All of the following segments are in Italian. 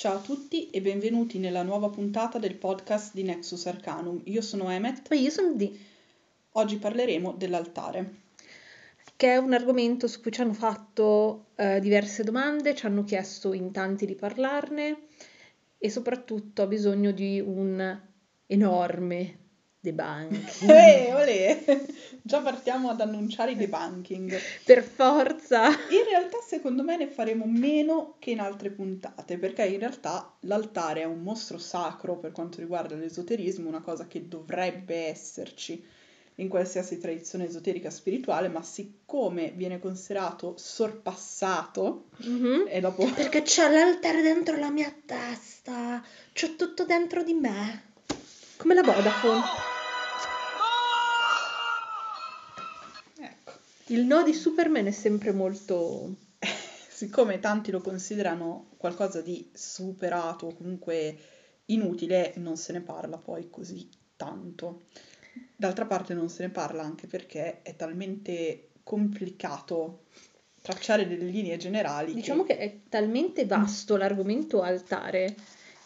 Ciao a tutti e benvenuti nella nuova puntata del podcast di Nexus Arcanum. Io sono Emmet. E io sono Di. Oggi parleremo dell'altare. Che è un argomento su cui ci hanno fatto diverse domande, ci hanno chiesto in tanti di parlarne e soprattutto ha bisogno di un enorme debunking. Olè! Già partiamo ad annunciare i debunking. Per forza! In realtà secondo me ne faremo meno che in altre puntate, perché in realtà l'altare è un mostro sacro per quanto riguarda l'esoterismo, una cosa che dovrebbe esserci in qualsiasi tradizione esoterica spirituale, ma siccome viene considerato sorpassato, e dopo... Perché c'è l'altare dentro la mia testa, c'ho tutto dentro di me. Come la Vodafone. Ecco. Il no di Superman è sempre molto... Siccome tanti lo considerano qualcosa di superato o comunque inutile, non se ne parla poi così tanto. D'altra parte non se ne parla anche perché è talmente complicato tracciare delle linee generali. Diciamo che è talmente vasto l'argomento altare...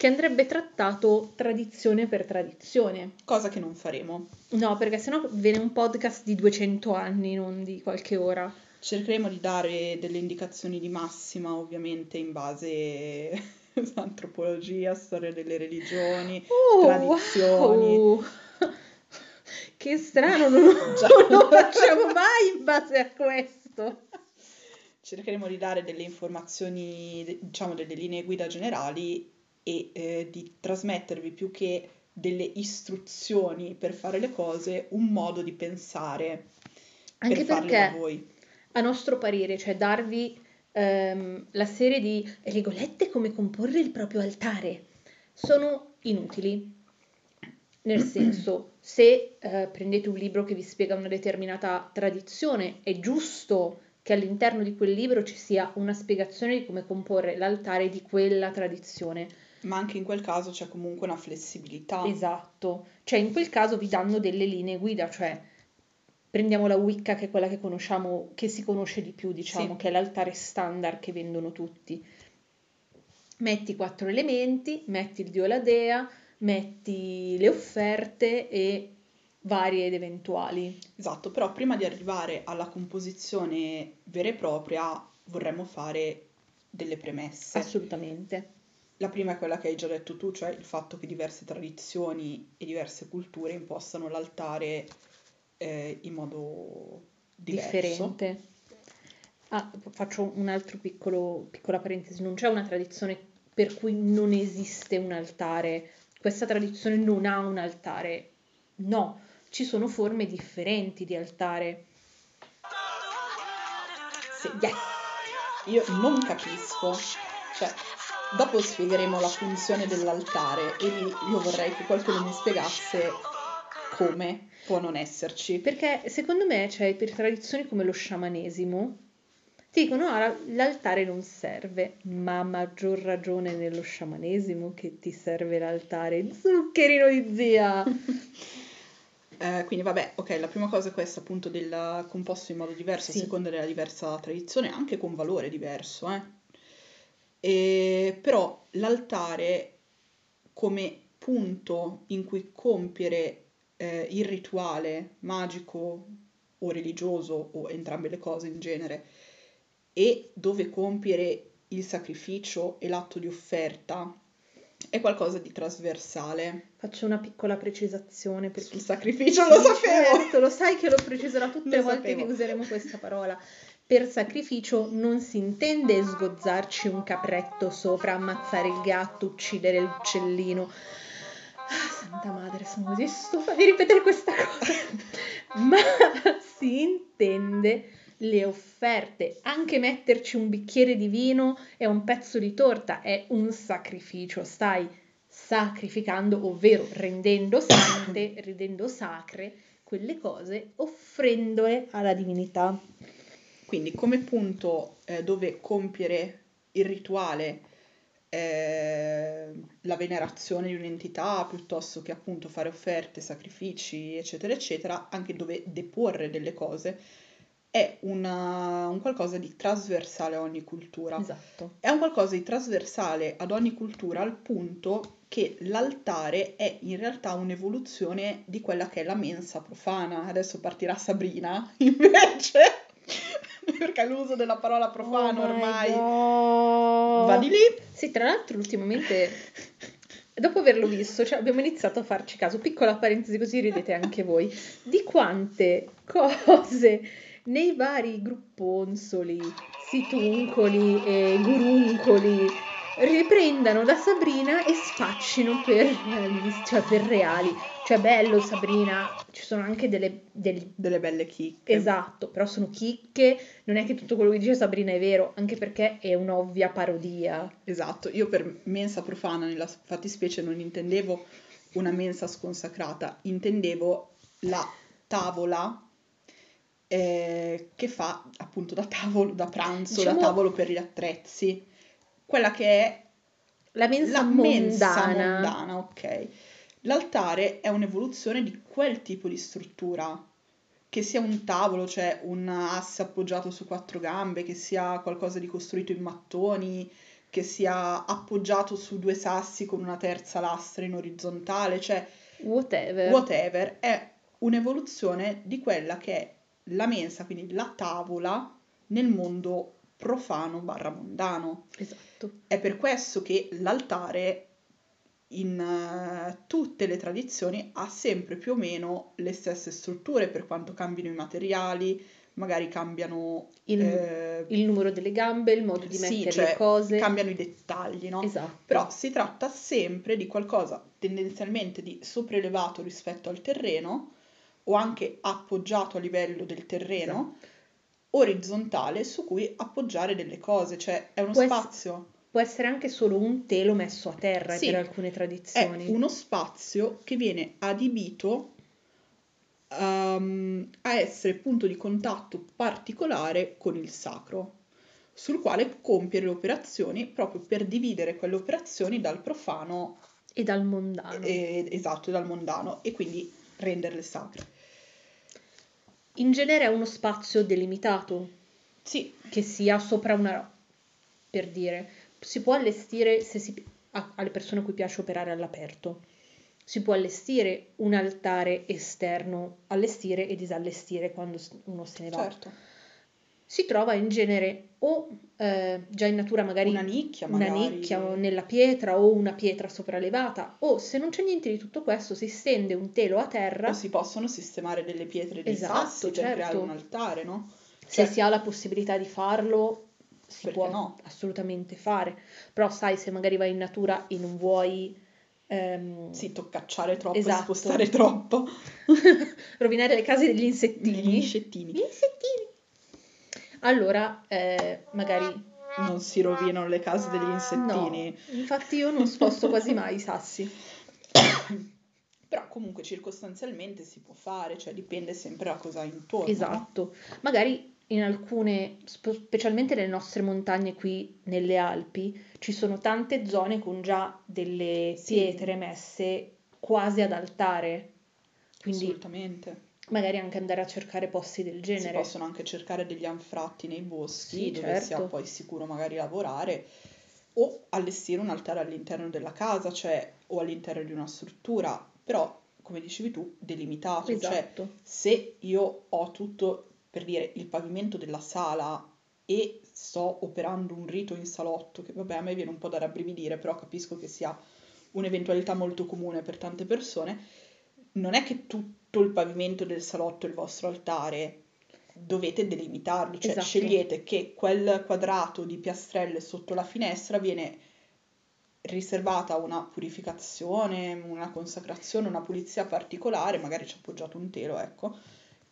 che andrebbe trattato tradizione per tradizione. Cosa che non faremo. No, perché sennò viene un podcast di 200 anni, non di qualche ora. Cercheremo di dare delle indicazioni di massima, ovviamente, in base antropologia, storia delle religioni, tradizioni. Wow. Che strano, non lo facciamo mai in base a questo. Cercheremo di dare delle informazioni, diciamo delle linee guida generali, e di trasmettervi più che delle istruzioni per fare le cose, un modo di pensare anche per farle da voi. A nostro parere, cioè darvi la serie di regolette come comporre il proprio altare, sono inutili. Nel senso, se prendete un libro che vi spiega una determinata tradizione, è giusto che all'interno di quel libro ci sia una spiegazione di come comporre l'altare di quella tradizione. Ma anche in quel caso c'è comunque una flessibilità. Esatto, cioè in quel caso vi danno delle linee guida, cioè prendiamo la Wicca che è quella che conosciamo, che si conosce di più, diciamo, sì, che è l'altare standard che vendono tutti. Metti 4 elementi, metti il dio e la dea, metti le offerte e varie ed eventuali. Esatto, però prima di arrivare alla composizione vera e propria vorremmo fare delle premesse. Assolutamente. La prima è quella che hai già detto tu, cioè il fatto che diverse tradizioni e diverse culture impostano l'altare in modo differente. Faccio un altro piccola parentesi, non c'è una tradizione per cui non esiste un altare, questa tradizione non ha un altare, no, ci sono forme differenti di altare. Sì, yes. Io non capisco, cioè dopo spiegheremo la funzione dell'altare e lì io vorrei che qualcuno mi spiegasse come può non esserci, perché secondo me, cioè, per tradizioni come lo sciamanesimo ti dicono l'altare non serve, ma a maggior ragione nello sciamanesimo che ti serve l'altare, zuccherino di zia. Quindi vabbè, ok, la prima cosa è questa, appunto, del composto in modo diverso, sì, a seconda della diversa tradizione, anche con valore diverso. Però l'altare come punto in cui compiere il rituale magico o religioso o entrambe le cose in genere e dove compiere il sacrificio e l'atto di offerta è qualcosa di trasversale. Faccio una piccola precisazione. Perché il sacrificio lo sapevo! Certo, lo sai che l'ho preciserà tutte le volte che useremo questa parola. Per sacrificio non si intende sgozzarci un capretto sopra, ammazzare il gatto, uccidere l'uccellino. Ah, santa madre, sono così stufa di ripetere questa cosa. Ma si intende le offerte, anche metterci un bicchiere di vino e un pezzo di torta è un sacrificio, stai sacrificando, ovvero rendendo sante, rendendo sacre quelle cose, offrendole alla divinità. Quindi come punto dove compiere il rituale, la venerazione di un'entità, piuttosto che appunto fare offerte, sacrifici, eccetera, eccetera, anche dove deporre delle cose, è una, un qualcosa di trasversale a ogni cultura. Esatto. È un qualcosa di trasversale ad ogni cultura al punto che l'altare è in realtà un'evoluzione di quella che è la mensa profana. Adesso partirà Sabrina, invece, perché l'uso della parola profano ormai va di lì. Sì, tra l'altro ultimamente, dopo averlo visto, cioè, abbiamo iniziato a farci caso, piccola parentesi così ridete anche voi, di quante cose nei vari grupponzoli, situncoli e guruncoli riprendano da Sabrina e sfaccino per reali. Cioè bello Sabrina, ci sono anche delle belle chicche. Esatto, però sono chicche, non è che tutto quello che dice Sabrina è vero, anche perché è un'ovvia parodia. Esatto, io per mensa profana nella fattispecie non intendevo una mensa sconsacrata, intendevo la tavola che fa appunto da tavolo, da pranzo, diciamo, da tavolo per gli attrezzi. Quella che è la mensa mondana, ok. L'altare è un'evoluzione di quel tipo di struttura, che sia un tavolo, cioè un asse appoggiato su 4 gambe, che sia qualcosa di costruito in mattoni, che sia appoggiato su 2 sassi con una terza lastra in orizzontale, cioè whatever, è un'evoluzione di quella che è la mensa, quindi la tavola nel mondo profano barra mondano. Esatto. È per questo che l'altare in tutte le tradizioni ha sempre più o meno le stesse strutture, per quanto cambino i materiali, magari cambiano il numero delle gambe, il modo di mettere, cioè, le cose, cambiano i dettagli, no? Esatto. Però si tratta sempre di qualcosa tendenzialmente di sopraelevato rispetto al terreno, o anche appoggiato a livello del terreno. Esatto. Orizzontale su cui appoggiare delle cose, cioè è uno spazio. Può essere anche solo un telo messo a terra, sì, per alcune tradizioni. È uno spazio che viene adibito a essere punto di contatto particolare con il sacro, sul quale compiere le operazioni proprio per dividere quelle operazioni dal profano e dal mondano. Esatto, dal mondano, e quindi renderle sacre. In genere è uno spazio delimitato, sì, che sia sopra una, per dire, si può allestire, alle persone a cui piace operare all'aperto, si può allestire un altare esterno, allestire e disallestire quando uno se ne va. Certo. Si trova in genere o già in natura magari una nicchia nella pietra, o una pietra sopraelevata, o se non c'è niente di tutto questo si stende un telo a terra. O si possono sistemare delle pietre, dei sassi, per creare un altare, no? Cioè, se si ha la possibilità di farlo, si può assolutamente fare. Però sai, se magari vai in natura e non vuoi... sì, toccacciare troppo, esatto, spostare troppo. Rovinare le case degli insettini. Gli insettini. Allora, magari... Non si rovinano le case degli insettini. No, infatti io non sposto quasi mai i sassi. Però comunque circostanzialmente si può fare, cioè dipende sempre da cosa hai intorno. Esatto. No? Magari in alcune, specialmente nelle nostre montagne qui nelle Alpi, ci sono tante zone con già delle pietre messe quasi ad altare. Quindi, assolutamente. Magari anche andare a cercare posti del genere. Si possono anche cercare degli anfratti nei boschi, sì, dove certo, si ha poi sicuro magari lavorare, o allestire un altare all'interno della casa, cioè, o all'interno di una struttura, però come dicevi tu, delimitato. Esatto. Cioè, se io ho tutto, per dire, il pavimento della sala e sto operando un rito in salotto, che vabbè, a me viene un po' da rabbrividire, però capisco che sia un'eventualità molto comune per tante persone, non è che tutto il pavimento del salotto è il vostro altare, dovete delimitarli, cioè, esatto, scegliete che quel quadrato di piastrelle sotto la finestra viene riservata a una purificazione, una consacrazione, una pulizia particolare, magari ci ha appoggiato un telo, ecco,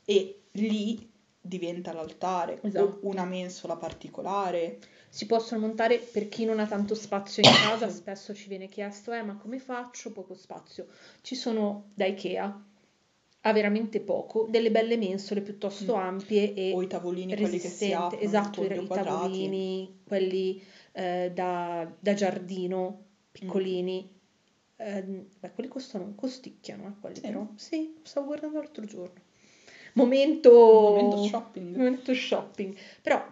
e lì diventa l'altare. Esatto. O una mensola particolare. Si possono montare, per chi non ha tanto spazio in casa, spesso ci viene chiesto, ma come faccio, poco spazio? Ci sono, da Ikea, a veramente poco, delle belle mensole piuttosto ampie e o i tavolini, resistenti. Quelli che si aprono, esatto, i tavolini, quelli da giardino, piccolini, quelli costicchiano, quelli, sì, però, sì, stavo guardando l'altro giorno. momento shopping. Però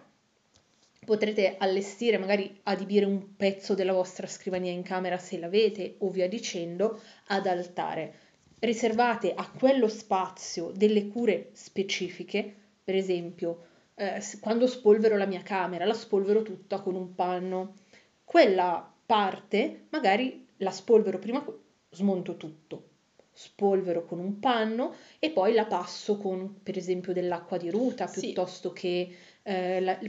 potrete allestire, magari adibire un pezzo della vostra scrivania in camera se l'avete, o via dicendo, ad altare. Riservate a quello spazio delle cure specifiche. Per esempio, quando spolvero la mia camera, la spolvero tutta con un panno. Quella parte magari la spolvero prima, smonto tutto, spolvero con un panno e poi la passo con, per esempio, dell'acqua di ruta, piuttosto che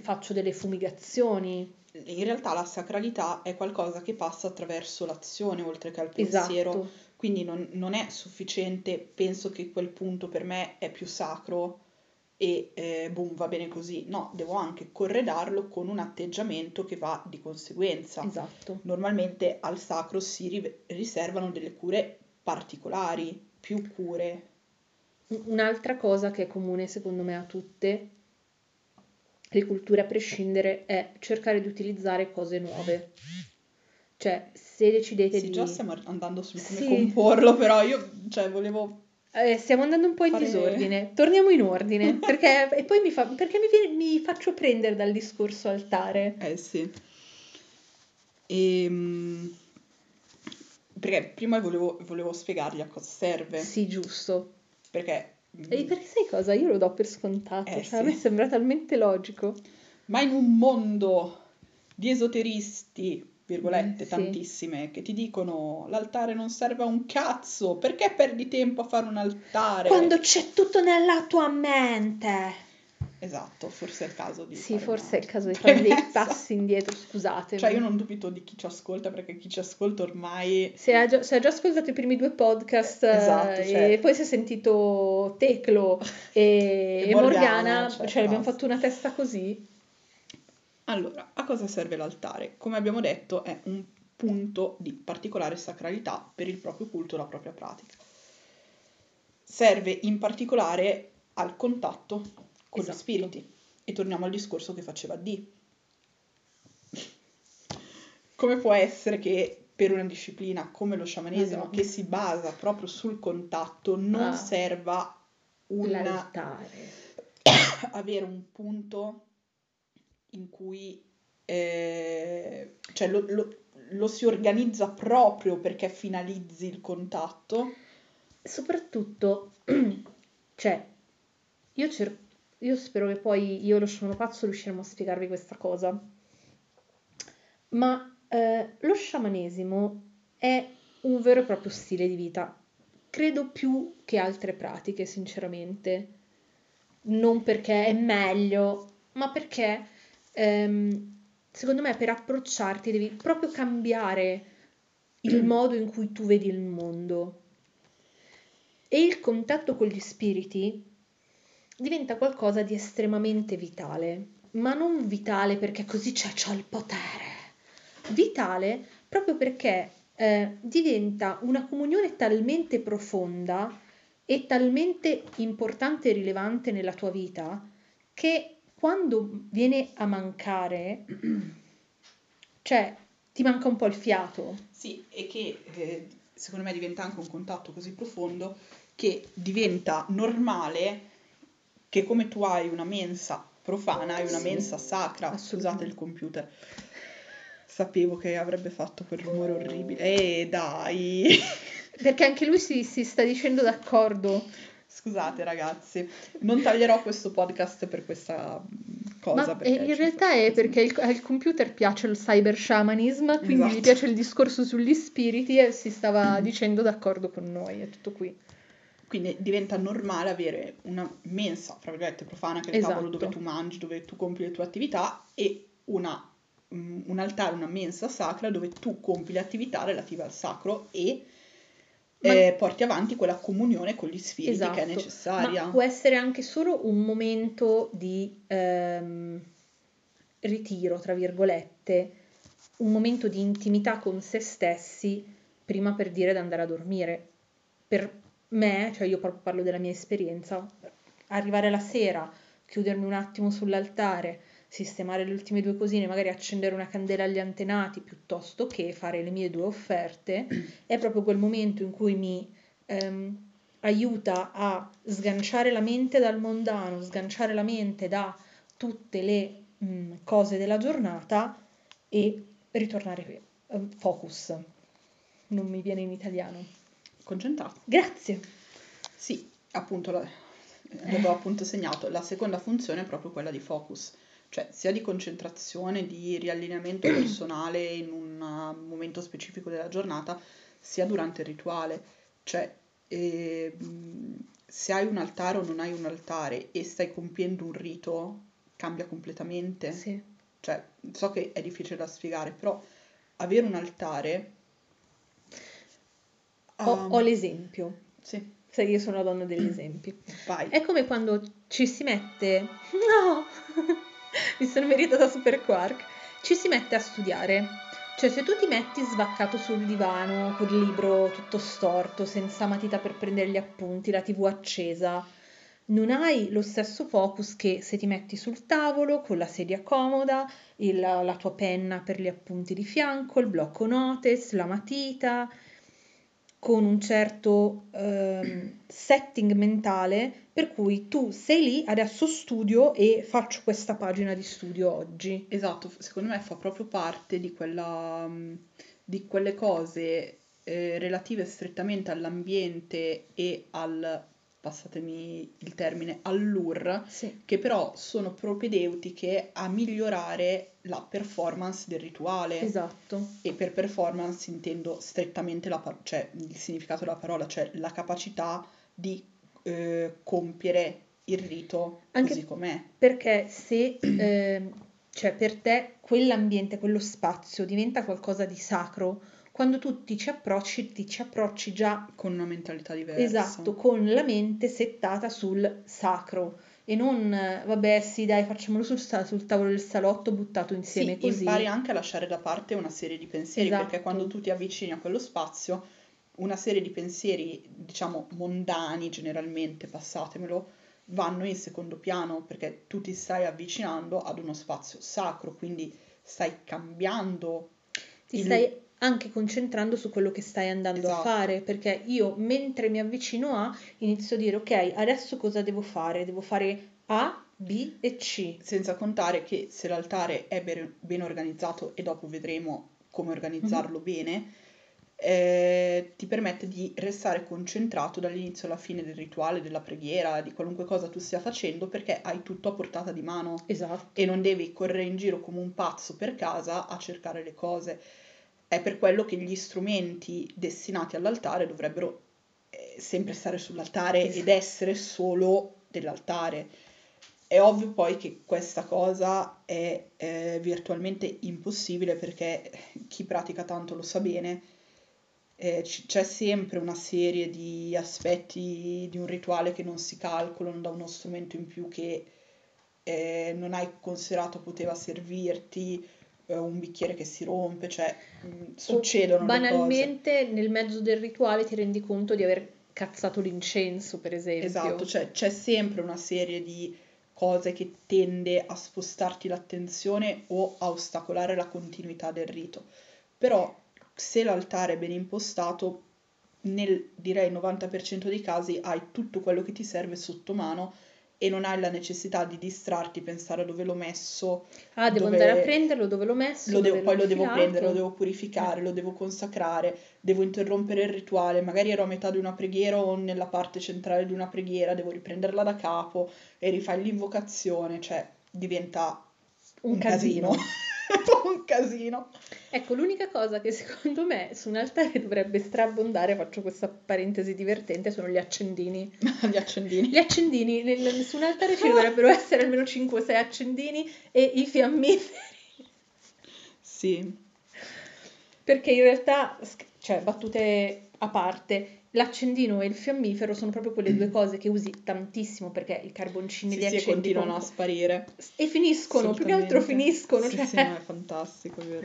faccio delle fumigazioni. In realtà la sacralità è qualcosa che passa attraverso l'azione, oltre che al pensiero. Esatto. Quindi non è sufficiente, penso che quel punto per me è più sacro e boom, va bene così. No, devo anche corredarlo con un atteggiamento che va di conseguenza. Esatto. Normalmente al sacro si riservano delle cure particolari, più cure. Un'altra cosa che è comune secondo me a tutte le culture a prescindere è cercare di utilizzare cose nuove. Cioè, se decidete di... Già stiamo andando sul come comporlo, però io volevo... stiamo andando un po' in disordine, torniamo in ordine, perché e poi mi faccio prendere dal discorso altare. Perché prima volevo spiegargli a cosa serve. Sì, giusto. Perché sai cosa? Io lo do per scontato, a me sembra talmente logico. Ma in un mondo di esoteristi, virgolette, tantissime, che ti dicono l'altare non serve a un cazzo, perché perdi tempo a fare un altare? Quando c'è tutto nella tua mente. Esatto, forse è il caso di fare dei passi indietro, scusate. Cioè, io non dubito di chi ci ascolta, perché chi ci ascolta ormai... Se ha già ascoltato i primi due podcast, e poi si è sentito Teclo e Morgana, abbiamo fatto una testa così. Allora, a cosa serve l'altare? Come abbiamo detto, è un punto di particolare sacralità per il proprio culto e la propria pratica. Serve in particolare al contatto con gli spiriti. E torniamo al discorso che faceva Di. Come può essere che per una disciplina come lo sciamanesimo, che si basa proprio sul contatto, non serva l'altare, avere un punto in cui lo si organizza proprio perché finalizzi il contatto? Soprattutto, io spero che poi io, lo sciamano pazzo, riusciremo a spiegarvi questa cosa. Ma lo sciamanesimo è un vero e proprio stile di vita. Credo più che altre pratiche, sinceramente. Non perché è meglio, ma perché secondo me per approcciarti devi proprio cambiare il modo in cui tu vedi il mondo. E il contatto con gli spiriti diventa qualcosa di estremamente vitale, ma non vitale perché così c'ha il potere. Vitale proprio perché diventa una comunione talmente profonda e talmente importante e rilevante nella tua vita che quando viene a mancare, ti manca un po' il fiato. Sì, e che secondo me diventa anche un contatto così profondo che diventa normale che come tu hai una mensa profana, hai una mensa sacra. Scusate il computer, sapevo che avrebbe fatto quel rumore orribile. Dai! Perché anche lui si sta dicendo d'accordo. Scusate ragazzi, non taglierò questo podcast per questa cosa. Ma in realtà è perché al computer piace il cyber shamanism, quindi gli piace il discorso sugli spiriti e si stava dicendo d'accordo con noi, è tutto qui. Quindi diventa normale avere una mensa, fra virgolette, profana, che è il tavolo dove tu mangi, dove tu compi le tue attività, e un altare, una mensa sacra dove tu compi le attività relative al sacro e porti avanti quella comunione con gli spiriti che è necessaria. Ma può essere anche solo un momento di ritiro, tra virgolette, un momento di intimità con se stessi prima, per dire, di andare a dormire. Per me, io proprio parlo della mia esperienza, arrivare la sera, chiudermi un attimo sull'altare, sistemare le ultime due cosine, magari accendere una candela agli antenati piuttosto che fare le mie due offerte, è proprio quel momento in cui mi aiuta a sganciare la mente dal mondano, sganciare la mente da tutte le cose della giornata e ritornare focus. Non mi viene in italiano. Concentrato. Grazie. Sì, appunto, l'avevo appunto segnato. La seconda funzione è proprio quella di focus, cioè sia di concentrazione, di riallineamento personale in un momento specifico della giornata, sia durante il rituale. Cioè, se hai un altare o non hai un altare e stai compiendo un rito, cambia completamente. Sì. Cioè, so che è difficile da spiegare, però avere un altare... Ho l'esempio. Sì. Sai, io sono la donna degli esempi. Vai. È come quando ci si mette... No! Mi sono meritata Super Quark. Ci si mette a studiare. Cioè, se tu ti metti svaccato sul divano, col libro tutto storto, senza matita per prendere gli appunti, la TV accesa, non hai lo stesso focus che se ti metti sul tavolo, con la sedia comoda, la tua penna per gli appunti di fianco, il blocco notes, la matita, con un certo setting mentale per cui tu sei lì, adesso studio e faccio questa pagina di studio oggi. Esatto, secondo me fa proprio parte di quelle cose relative strettamente all'ambiente e al, passatemi il termine, all'UR, sì, che però sono propedeutiche a migliorare la performance del rituale. Esatto. E per performance intendo strettamente cioè, il significato della parola, cioè la capacità di compiere il rito anche così com'è. Perché se cioè per te quell'ambiente, quello spazio diventa qualcosa di sacro, quando tu ti ci approcci già... Con una mentalità diversa. Esatto, con la mente settata sul sacro. E non, vabbè, sì, dai, facciamolo sul tavolo del salotto buttato insieme, sì, così. Sì, impari anche a lasciare da parte una serie di pensieri, esatto, perché quando tu ti avvicini a quello spazio, una serie di pensieri, diciamo, mondani generalmente, passatemelo, vanno in secondo piano, perché tu ti stai avvicinando ad uno spazio sacro, quindi stai cambiando... Ti stai anche concentrando su quello che stai andando, esatto, a fare, perché io mentre mi avvicino inizio a dire ok, adesso cosa devo fare? Devo fare A, B e C. Senza contare che se l'altare è ben organizzato, e dopo vedremo come organizzarlo bene, ti permette di restare concentrato dall'inizio alla fine del rituale, della preghiera, di qualunque cosa tu stia facendo, perché hai tutto a portata di mano. Esatto. E non devi correre in giro come un pazzo per casa a cercare le cose. È per quello che gli strumenti destinati all'altare dovrebbero sempre stare sull'altare, esatto, ed essere solo dell'altare. È ovvio poi che questa cosa è virtualmente impossibile, perché chi pratica tanto lo sa bene, c'è sempre una serie di aspetti di un rituale che non si calcolano, da uno strumento in più che non hai considerato poteva servirti, un bicchiere che si rompe, cioè succedono banalmente le cose. Nel mezzo del rituale ti rendi conto di aver cazzato l'incenso, per esempio. Esatto, cioè c'è sempre una serie di cose che tende a spostarti l'attenzione o a ostacolare la continuità del rito. Però se l'altare è ben impostato, nel direi 90% dei casi hai tutto quello che ti serve sotto mano e non hai la necessità di distrarti, pensare a dove l'ho messo. Ah, devo andare a prenderlo, dove l'ho messo. Lo devo prendere, lo devo purificare, lo devo consacrare, devo interrompere il rituale, magari ero a metà di una preghiera o nella parte centrale di una preghiera, devo riprenderla da capo e rifai l'invocazione, cioè diventa un casino. Un casino. Ecco, l'unica cosa che secondo me su un altare dovrebbe strabbondare, faccio questa parentesi divertente, sono gli accendini. Gli accendini. Gli accendini. Su un altare ci dovrebbero essere almeno 5-6 accendini e i fiammiferi. Sì. Perché in realtà, cioè, battute a parte, l'accendino e il fiammifero sono proprio quelle due cose che usi tantissimo, perché i carboncini li accendi, continuano a sparire e finiscono, più che altro finiscono, sì, cioè... Sì, no, è fantastico, è vero.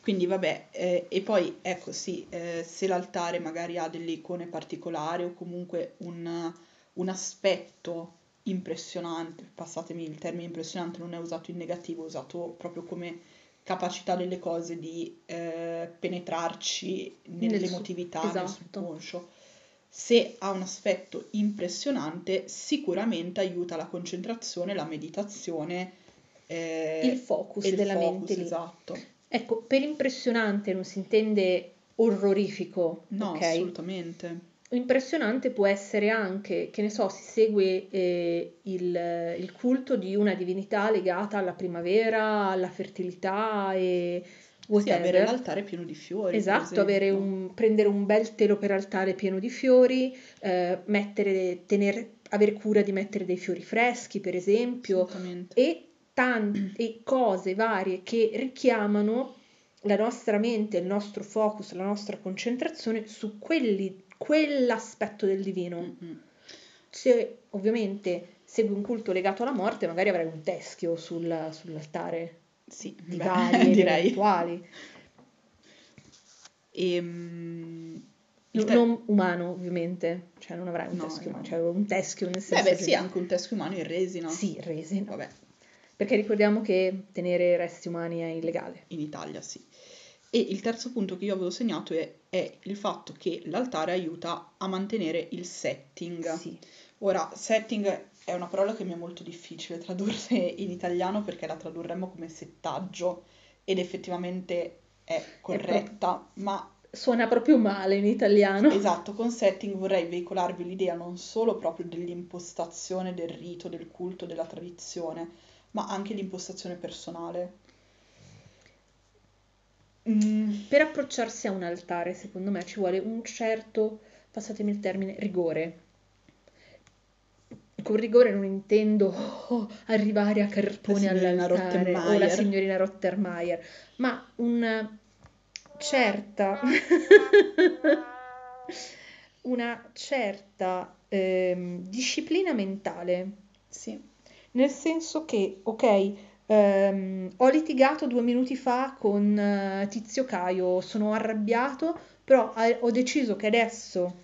Quindi vabbè, e poi ecco sì, se l'altare magari ha delle icone particolari o comunque un aspetto impressionante, passatemi il termine impressionante, non è usato in negativo, è usato proprio come capacità delle cose di penetrarci nell'emotività, esatto, nel subconscio. se ha un aspetto impressionante, sicuramente aiuta la concentrazione, la meditazione, il focus della mente lì. Esatto. Ecco, per impressionante non si intende orrorifico, no, okay? Assolutamente. Impressionante può essere anche, che ne so, si segue il culto di una divinità legata alla primavera, alla fertilità e whatever. Sì, avere l'altare pieno di fiori. Esatto, avere prendere un bel telo per altare pieno di fiori, avere cura di mettere dei fiori freschi, per esempio, e tante cose varie che richiamano la nostra mente, il nostro focus, la nostra concentrazione su quell'aspetto del divino. Mm-hmm. Se ovviamente segui un culto legato alla morte, magari avrai un teschio sull'altare, sì, di vari rituali. Non umano, ovviamente, cioè non avrai un teschio umano, cioè un teschio nel senso che... sì, anche un teschio umano in resina. Sì, resina. Vabbè. Perché ricordiamo che tenere resti umani è illegale. In Italia, sì. E il terzo punto che io avevo segnato è il fatto che l'altare aiuta a mantenere il setting. Sì. Ora, setting è una parola che mi è molto difficile tradurre in italiano, perché la tradurremmo come settaggio, ed effettivamente è corretta, ma... Suona proprio male in italiano. Esatto, con setting vorrei veicolarvi l'idea non solo proprio dell'impostazione del rito, del culto, della tradizione, ma anche l'impostazione personale. Per approcciarsi a un altare, secondo me, ci vuole un certo, passatemi il termine, rigore. Con rigore non intendo arrivare a carpone all'altare o la signorina Rottermeier, ma una certa disciplina mentale. Sì. Nel senso che, ok, ho litigato 2 minuti fa con Tizio Caio, sono arrabbiato, però ho deciso che adesso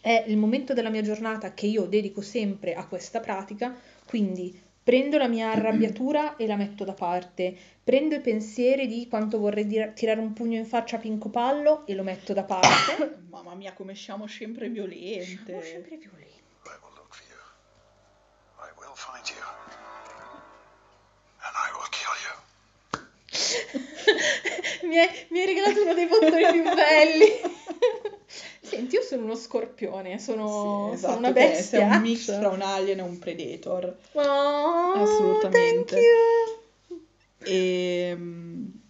è il momento della mia giornata che io dedico sempre a questa pratica, quindi prendo la mia arrabbiatura e la metto da parte, prendo i pensieri di quanto vorrei tirare un pugno in faccia a Pinco Pallo e lo metto da parte. Mamma mia, come siamo sempre violente. Siamo sempre violenti. Mi hai regalato uno dei bottoni più belli. Senti, io sono uno scorpione, sono, sì, esatto, sono una bestia. È un mix tra un alien e un predator. Oh, assolutamente. Thank you. E,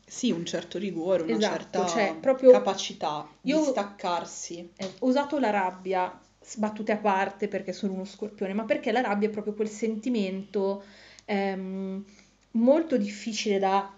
sì, un certo rigore, una certa, cioè, proprio capacità di staccarsi. Ho usato la rabbia, sbattute a parte, perché sono uno scorpione, ma perché la rabbia è proprio quel sentimento molto difficile da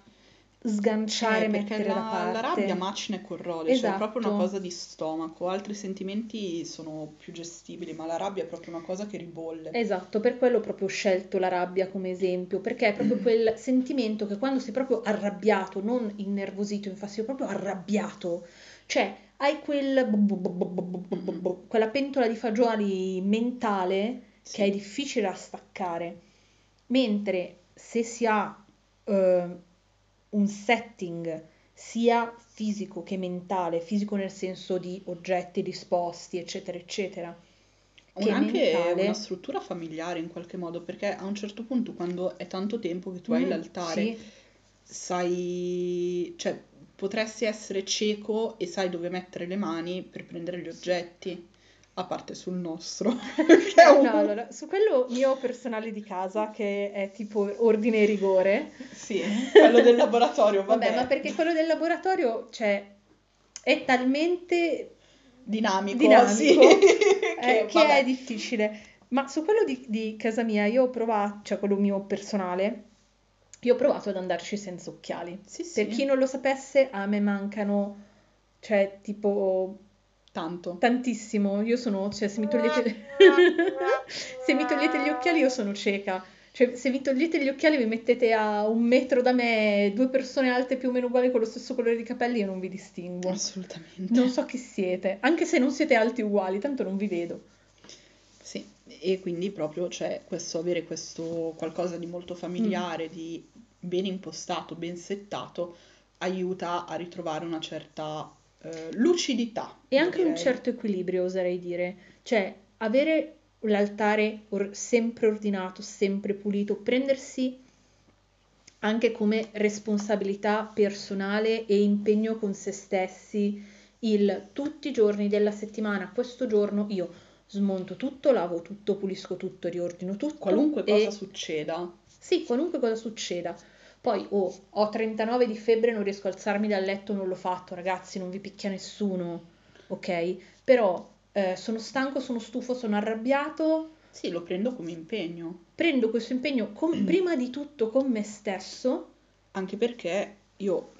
sganciare, mettere da parte. La rabbia macina e corrode, esatto. Cioè è proprio una cosa di stomaco, altri sentimenti sono più gestibili, ma la rabbia è proprio una cosa che ribolle. Esatto, per quello proprio ho scelto la rabbia come esempio, perché è proprio quel sentimento che quando sei proprio arrabbiato, non innervosito, infatti sei proprio arrabbiato, cioè hai quella pentola di fagioli mentale, sì, che è difficile da staccare, mentre se si ha un setting sia fisico che mentale, fisico nel senso di oggetti disposti, eccetera, eccetera, che anche mentale... una struttura familiare in qualche modo, perché a un certo punto, quando è tanto tempo che tu hai l'altare, sì, sai, cioè potresti essere cieco e sai dove mettere le mani per prendere gli oggetti, a parte sul nostro. Allora, su quello mio personale di casa, che è tipo ordine e rigore. Sì, quello del laboratorio, vabbè. Ma perché quello del laboratorio, cioè, è talmente dinamico sì, che è difficile. Ma su quello di casa mia, io ho provato, cioè quello mio personale, io ho provato ad andarci senza occhiali. Sì, sì. Per chi non lo sapesse, a me mancano, cioè, tipo... tantissimo, io sono, cioè, se mi togliete gli occhiali io sono cieca, cioè se vi togliete gli occhiali vi mettete a 1 metro da me 2 persone alte più o meno uguali con lo stesso colore di capelli, io non vi distingo assolutamente, non so chi siete, anche se non siete alti uguali, tanto non vi vedo. Sì, e quindi proprio, cioè, questo avere questo qualcosa di molto familiare, di ben impostato, ben settato, aiuta a ritrovare una certa lucidità. E anche direi un certo equilibrio, oserei dire. Cioè, avere l'altare sempre ordinato, sempre pulito, prendersi anche come responsabilità personale e impegno con se stessi il tutti i giorni della settimana, questo giorno io smonto tutto, lavo tutto, pulisco tutto, riordino tutto. Qualunque cosa succeda. Sì, qualunque cosa succeda. Poi ho 39 di febbre, non riesco a alzarmi dal letto, non l'ho fatto, ragazzi, non vi picchia nessuno, ok? Però sono stanco, sono stufo, sono arrabbiato. Sì, lo prendo come impegno. Prendo questo impegno prima di tutto con me stesso. Anche perché io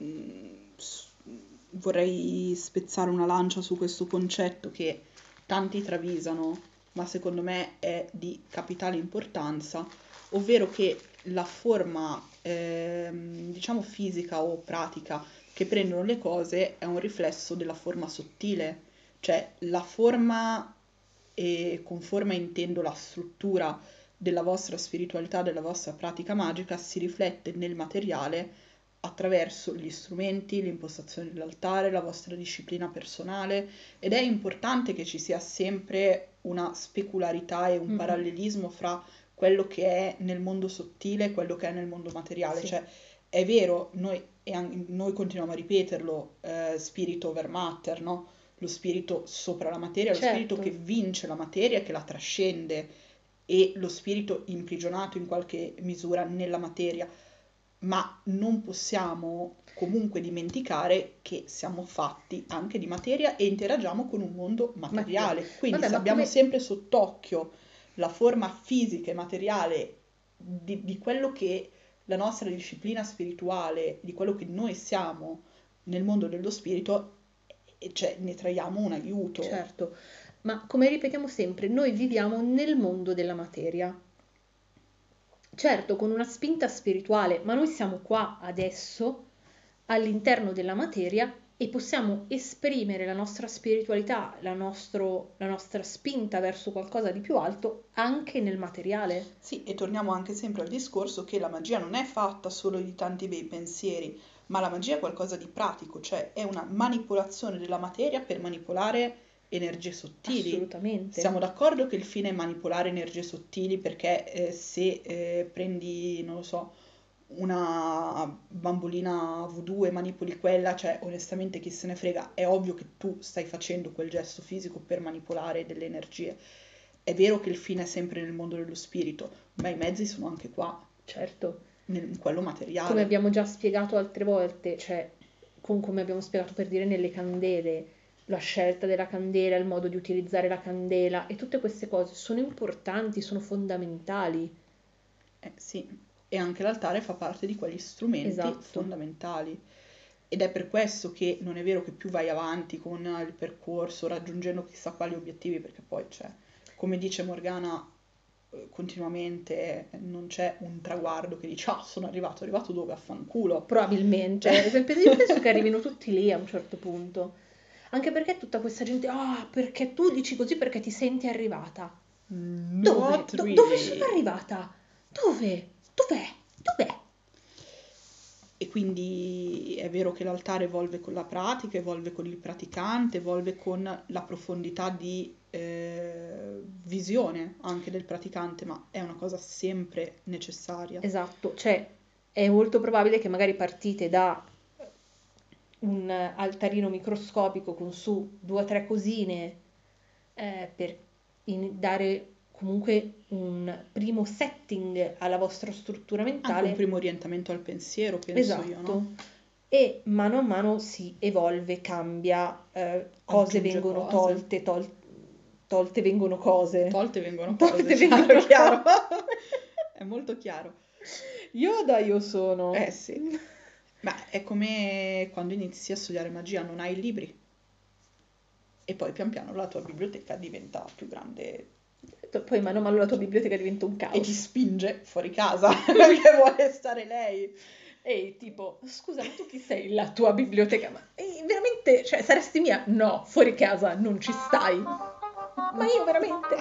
vorrei spezzare una lancia su questo concetto che tanti travisano, ma secondo me è di capitale importanza, ovvero che la forma diciamo fisica o pratica che prendono le cose è un riflesso della forma sottile, cioè la forma, e con forma intendo la struttura della vostra spiritualità, della vostra pratica magica, si riflette nel materiale attraverso gli strumenti, l'impostazione dell'altare, la vostra disciplina personale, ed è importante che ci sia sempre una specularità e un parallelismo fra quello che è nel mondo sottile e quello che è nel mondo materiale. Sì. Cioè, è vero, noi continuiamo a ripeterlo, spirito over matter, no? Lo spirito sopra la materia, certo, lo spirito che vince la materia, che la trascende, e lo spirito imprigionato in qualche misura nella materia, ma non possiamo comunque dimenticare che siamo fatti anche di materia e interagiamo con un mondo materiale, quindi se abbiamo sempre sott'occhio la forma fisica e materiale di quello che la nostra disciplina spirituale, di quello che noi siamo nel mondo dello spirito, cioè ne traiamo un aiuto. Certo, ma come ripetiamo sempre, noi viviamo nel mondo della materia. Certo, con una spinta spirituale, ma noi siamo qua adesso, all'interno della materia, e possiamo esprimere la nostra spiritualità, la nostra spinta verso qualcosa di più alto anche nel materiale. Sì, e torniamo anche sempre al discorso che la magia non è fatta solo di tanti bei pensieri, ma la magia è qualcosa di pratico, cioè è una manipolazione della materia per manipolare energie sottili. Assolutamente. Siamo d'accordo che il fine è manipolare energie sottili, perché se prendi, non lo so, una bambolina voodoo e manipoli quella, cioè onestamente chi se ne frega, è ovvio che tu stai facendo quel gesto fisico per manipolare delle energie. È vero che il fine è sempre nel mondo dello spirito, ma i mezzi sono anche qua, certo, in quello materiale, come abbiamo già spiegato altre volte, cioè come abbiamo spiegato per dire nelle candele, la scelta della candela, il modo di utilizzare la candela e tutte queste cose sono importanti, sono fondamentali. Sì. E anche l'altare fa parte di quegli strumenti, esatto, fondamentali. Ed è per questo che non è vero che più vai avanti con il percorso, raggiungendo chissà quali obiettivi, perché poi c'è, come dice Morgana continuamente, non c'è un traguardo che dice sono arrivato dove? Affanculo. Probabilmente. Cioè, penso che arrivino tutti lì a un certo punto. Anche perché tutta questa gente, perché tu dici così perché ti senti arrivata. Dove sono arrivata? Dov'è? E quindi è vero che l'altare evolve con la pratica, evolve con il praticante, evolve con la profondità di visione anche del praticante, ma è una cosa sempre necessaria. Esatto, cioè è molto probabile che magari partite da un altarino microscopico con su 2 o 3 cosine per dare comunque un primo setting alla vostra struttura mentale. Anche un primo orientamento al pensiero, penso, esatto, io, no? E mano a mano si evolve, cambia, cose vengono tolte, tolte vengono cose. Tolte vengono cose, chiaro. È molto chiaro. Io sono. Sì. Ma è come quando inizi a studiare magia, non hai libri. E poi pian piano la tua biblioteca diventa più grande. Poi mano a mano la tua biblioteca diventa un caos. E ti spinge fuori casa perché vuole stare lei. E tipo, scusa, ma tu chi sei, la tua biblioteca? Ma veramente, cioè, saresti mia? No, fuori casa non ci stai. Ma io veramente...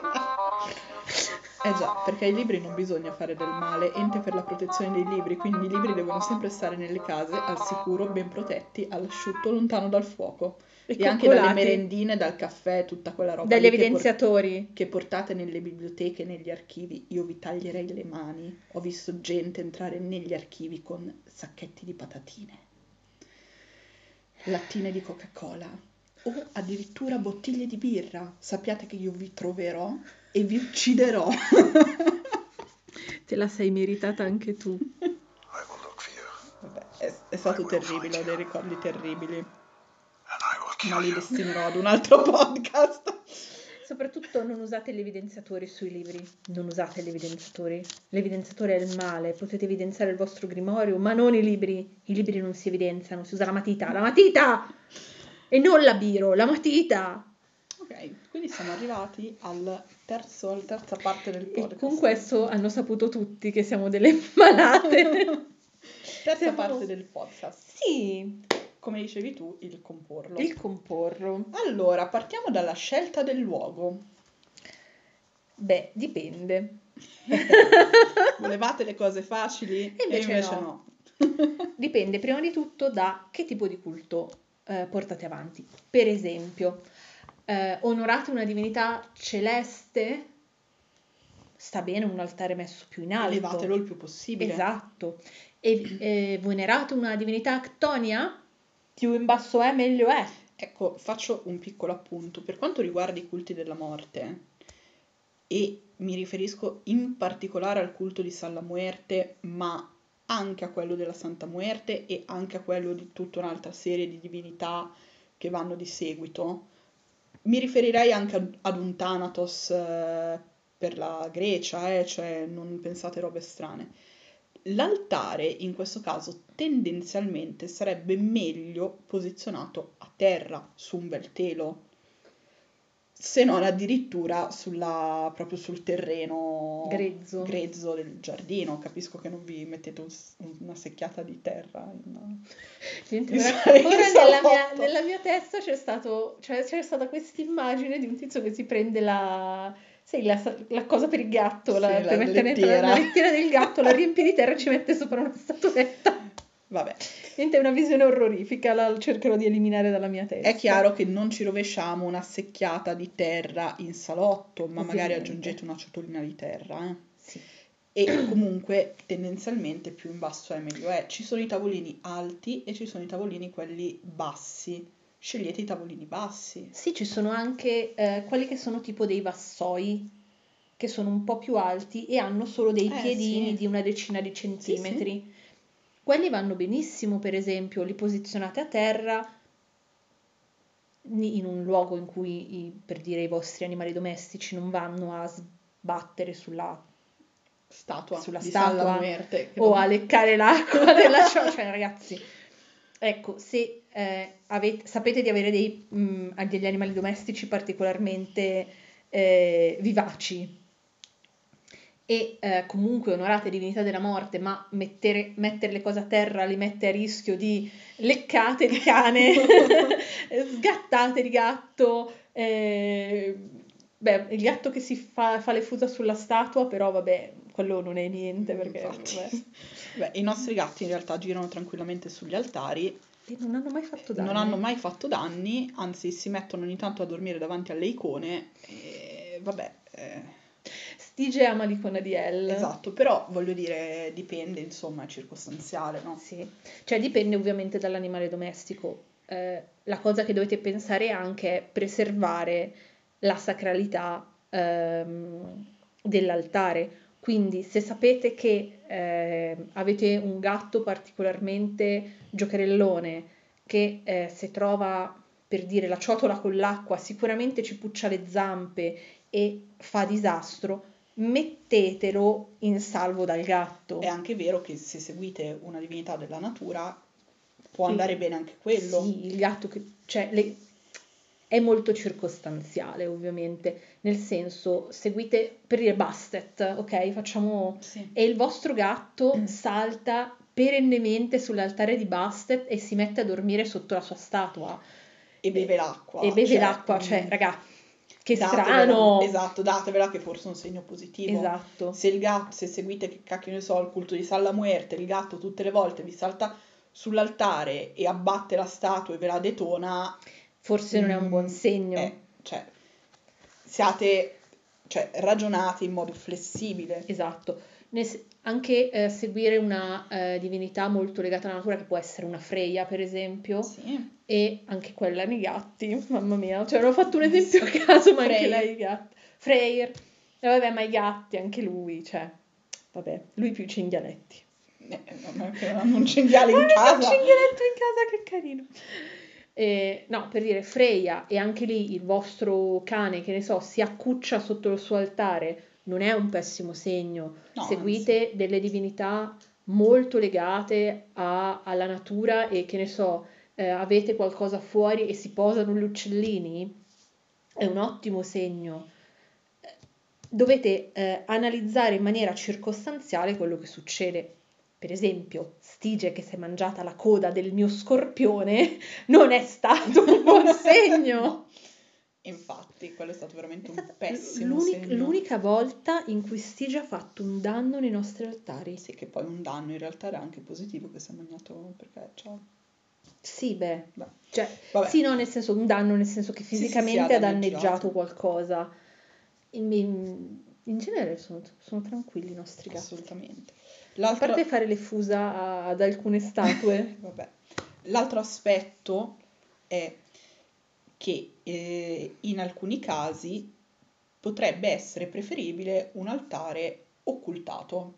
Eh già, perché ai libri non bisogna fare del male, ente per la protezione dei libri, quindi i libri devono sempre stare nelle case, al sicuro, ben protetti, all'asciutto, lontano dal fuoco. E anche dalle merendine, dal caffè, tutta quella roba. Dagli evidenziatori. Che portate nelle biblioteche, negli archivi, io vi taglierei le mani. Ho visto gente entrare negli archivi con sacchetti di patatine, lattine di Coca-Cola o addirittura bottiglie di birra. Sappiate che io vi troverò e vi ucciderò. Te la sei meritata anche tu. Vabbè, è stato terribile, ho dei ricordi terribili. Ma li destinerò ad un altro podcast. Soprattutto non usate gli evidenziatori sui libri. Non usate gli evidenziatori. L'evidenziatore è il male. Potete evidenziare il vostro grimorio, ma non i libri. I libri non si evidenziano, si usa la matita. La matita! E non la biro, la matita! Ok, quindi siamo arrivati alla terza parte del podcast. E con questo hanno saputo tutti che siamo delle malate. Terza parte del podcast. Sì. Come dicevi tu, il comporlo. Il comporro. Allora, partiamo dalla scelta del luogo. Beh, dipende. Volevate le cose facili? E invece no. Dipende prima di tutto da che tipo di culto portate avanti. Per esempio, onorate una divinità celeste? Sta bene un altare messo più in alto. Elevatelo il più possibile. Esatto. E venerate una divinità actonia? Più in basso è, meglio è. Ecco, faccio un piccolo appunto. Per quanto riguarda i culti della morte, e mi riferisco in particolare al culto di San La Muerte, ma anche a quello della Santa Muerte e anche a quello di tutta un'altra serie di divinità che vanno di seguito, mi riferirei anche ad un Thanatos per la Grecia, cioè non pensate robe strane. L'altare in questo caso tendenzialmente sarebbe meglio posizionato a terra, su un bel telo, se non addirittura proprio sul terreno grezzo del giardino. Capisco che non vi mettete una secchiata di terra. Nella mia testa c'è stata questa immagine di un tizio che si prende la cosa per il gatto, per mettere la lettiera del gatto, la riempie di terra e ci mette sopra una statuetta. Vabbè. Niente, è una visione orrorifica, la cercherò di eliminare dalla mia testa. È chiaro che non ci rovesciamo una secchiata di terra in salotto, ma magari aggiungete una ciotolina di terra. Sì. E comunque tendenzialmente più in basso è meglio è. Ci sono i tavolini alti e ci sono i tavolini quelli bassi. Scegliete i tavolini bassi. Sì, ci sono anche quelli che sono tipo dei vassoi, che sono un po' più alti e hanno solo dei piedini di una decina di centimetri. Sì, sì. Quelli vanno benissimo, per esempio, li posizionate a terra in un luogo in cui, i vostri animali domestici non vanno a sbattere sulla statua, San La Muerte, o a leccare l'acqua della ciotola. Cioè, ragazzi, ecco, se sapete di avere degli animali domestici particolarmente vivaci e comunque onorate divinità della morte, ma mettere le cose a terra li mette a rischio di leccate di cane, sgattate di gatto, il gatto che si fa le fusa sulla statua, però vabbè, quello non è niente, perché i nostri gatti in realtà girano tranquillamente sugli altari e non hanno mai fatto danni, anzi si mettono ogni tanto a dormire davanti alle icone e vabbè. Stige ama l'icona di El. Esatto, però voglio dire dipende, insomma, è circostanziale, no? Sì, cioè dipende ovviamente dall'animale domestico. La cosa che dovete pensare anche è preservare la sacralità dell'altare, quindi se sapete che avete un gatto particolarmente giocherellone che se trova, per dire, la ciotola con l'acqua sicuramente ci puccia le zampe e fa disastro, mettetelo in salvo dal gatto. È anche vero che se seguite una divinità della natura può andare bene anche quello. Sì, il gatto che... È molto circostanziale, ovviamente, nel senso, seguite, per dire, Bastet, ok? E il vostro gatto salta perennemente sull'altare di Bastet e si mette a dormire sotto la sua statua. E beve l'acqua. Ragazzi, Che strano! Esatto, datevela che forse è un segno positivo. Esatto. Se il gatto, se seguite, che cacchio ne so, il culto di San La Muerte, il gatto tutte le volte vi salta sull'altare e abbatte la statua e ve la detona... Forse non è un buon segno. Cioè, siate, cioè, ragionate in modo flessibile. Esatto. Anche seguire una divinità molto legata alla natura, che può essere una Freya, per esempio, sì. E anche quella nei gatti, mamma mia, cioè avevo fatto un esempio a caso, ma anche lei i gatti. Freyr, vabbè, ma i gatti, anche lui, cioè, vabbè, lui più cinghialetti. Non cinghiale in casa. Un cinghialetto in casa, che carino. No, per dire, Freya, e anche lì il vostro cane, che ne so, si accuccia sotto il suo altare, non è un pessimo segno. No, seguite anzi. Delle divinità molto legate alla natura e, che ne so, avete qualcosa fuori e si posano gli uccellini, è un ottimo segno. Dovete analizzare in maniera circostanziale quello che succede. Per esempio, Stige che si è mangiata la coda del mio scorpione non è stato un buon segno. Infatti, quello è stato veramente un pessimo segno. L'unica volta in cui Stige ha fatto un danno nei nostri altari. Sì, che poi un danno in realtà era anche positivo, che si è mangiato perché... Cioè... Sì, beh. Cioè, sì, no, nel senso, un danno nel senso che fisicamente sì, ha danneggiato qualcosa. In genere sono tranquilli i nostri gatti. Assolutamente. A parte fare le fusa ad alcune statue. Vabbè. L'altro aspetto è che in alcuni casi potrebbe essere preferibile un altare occultato.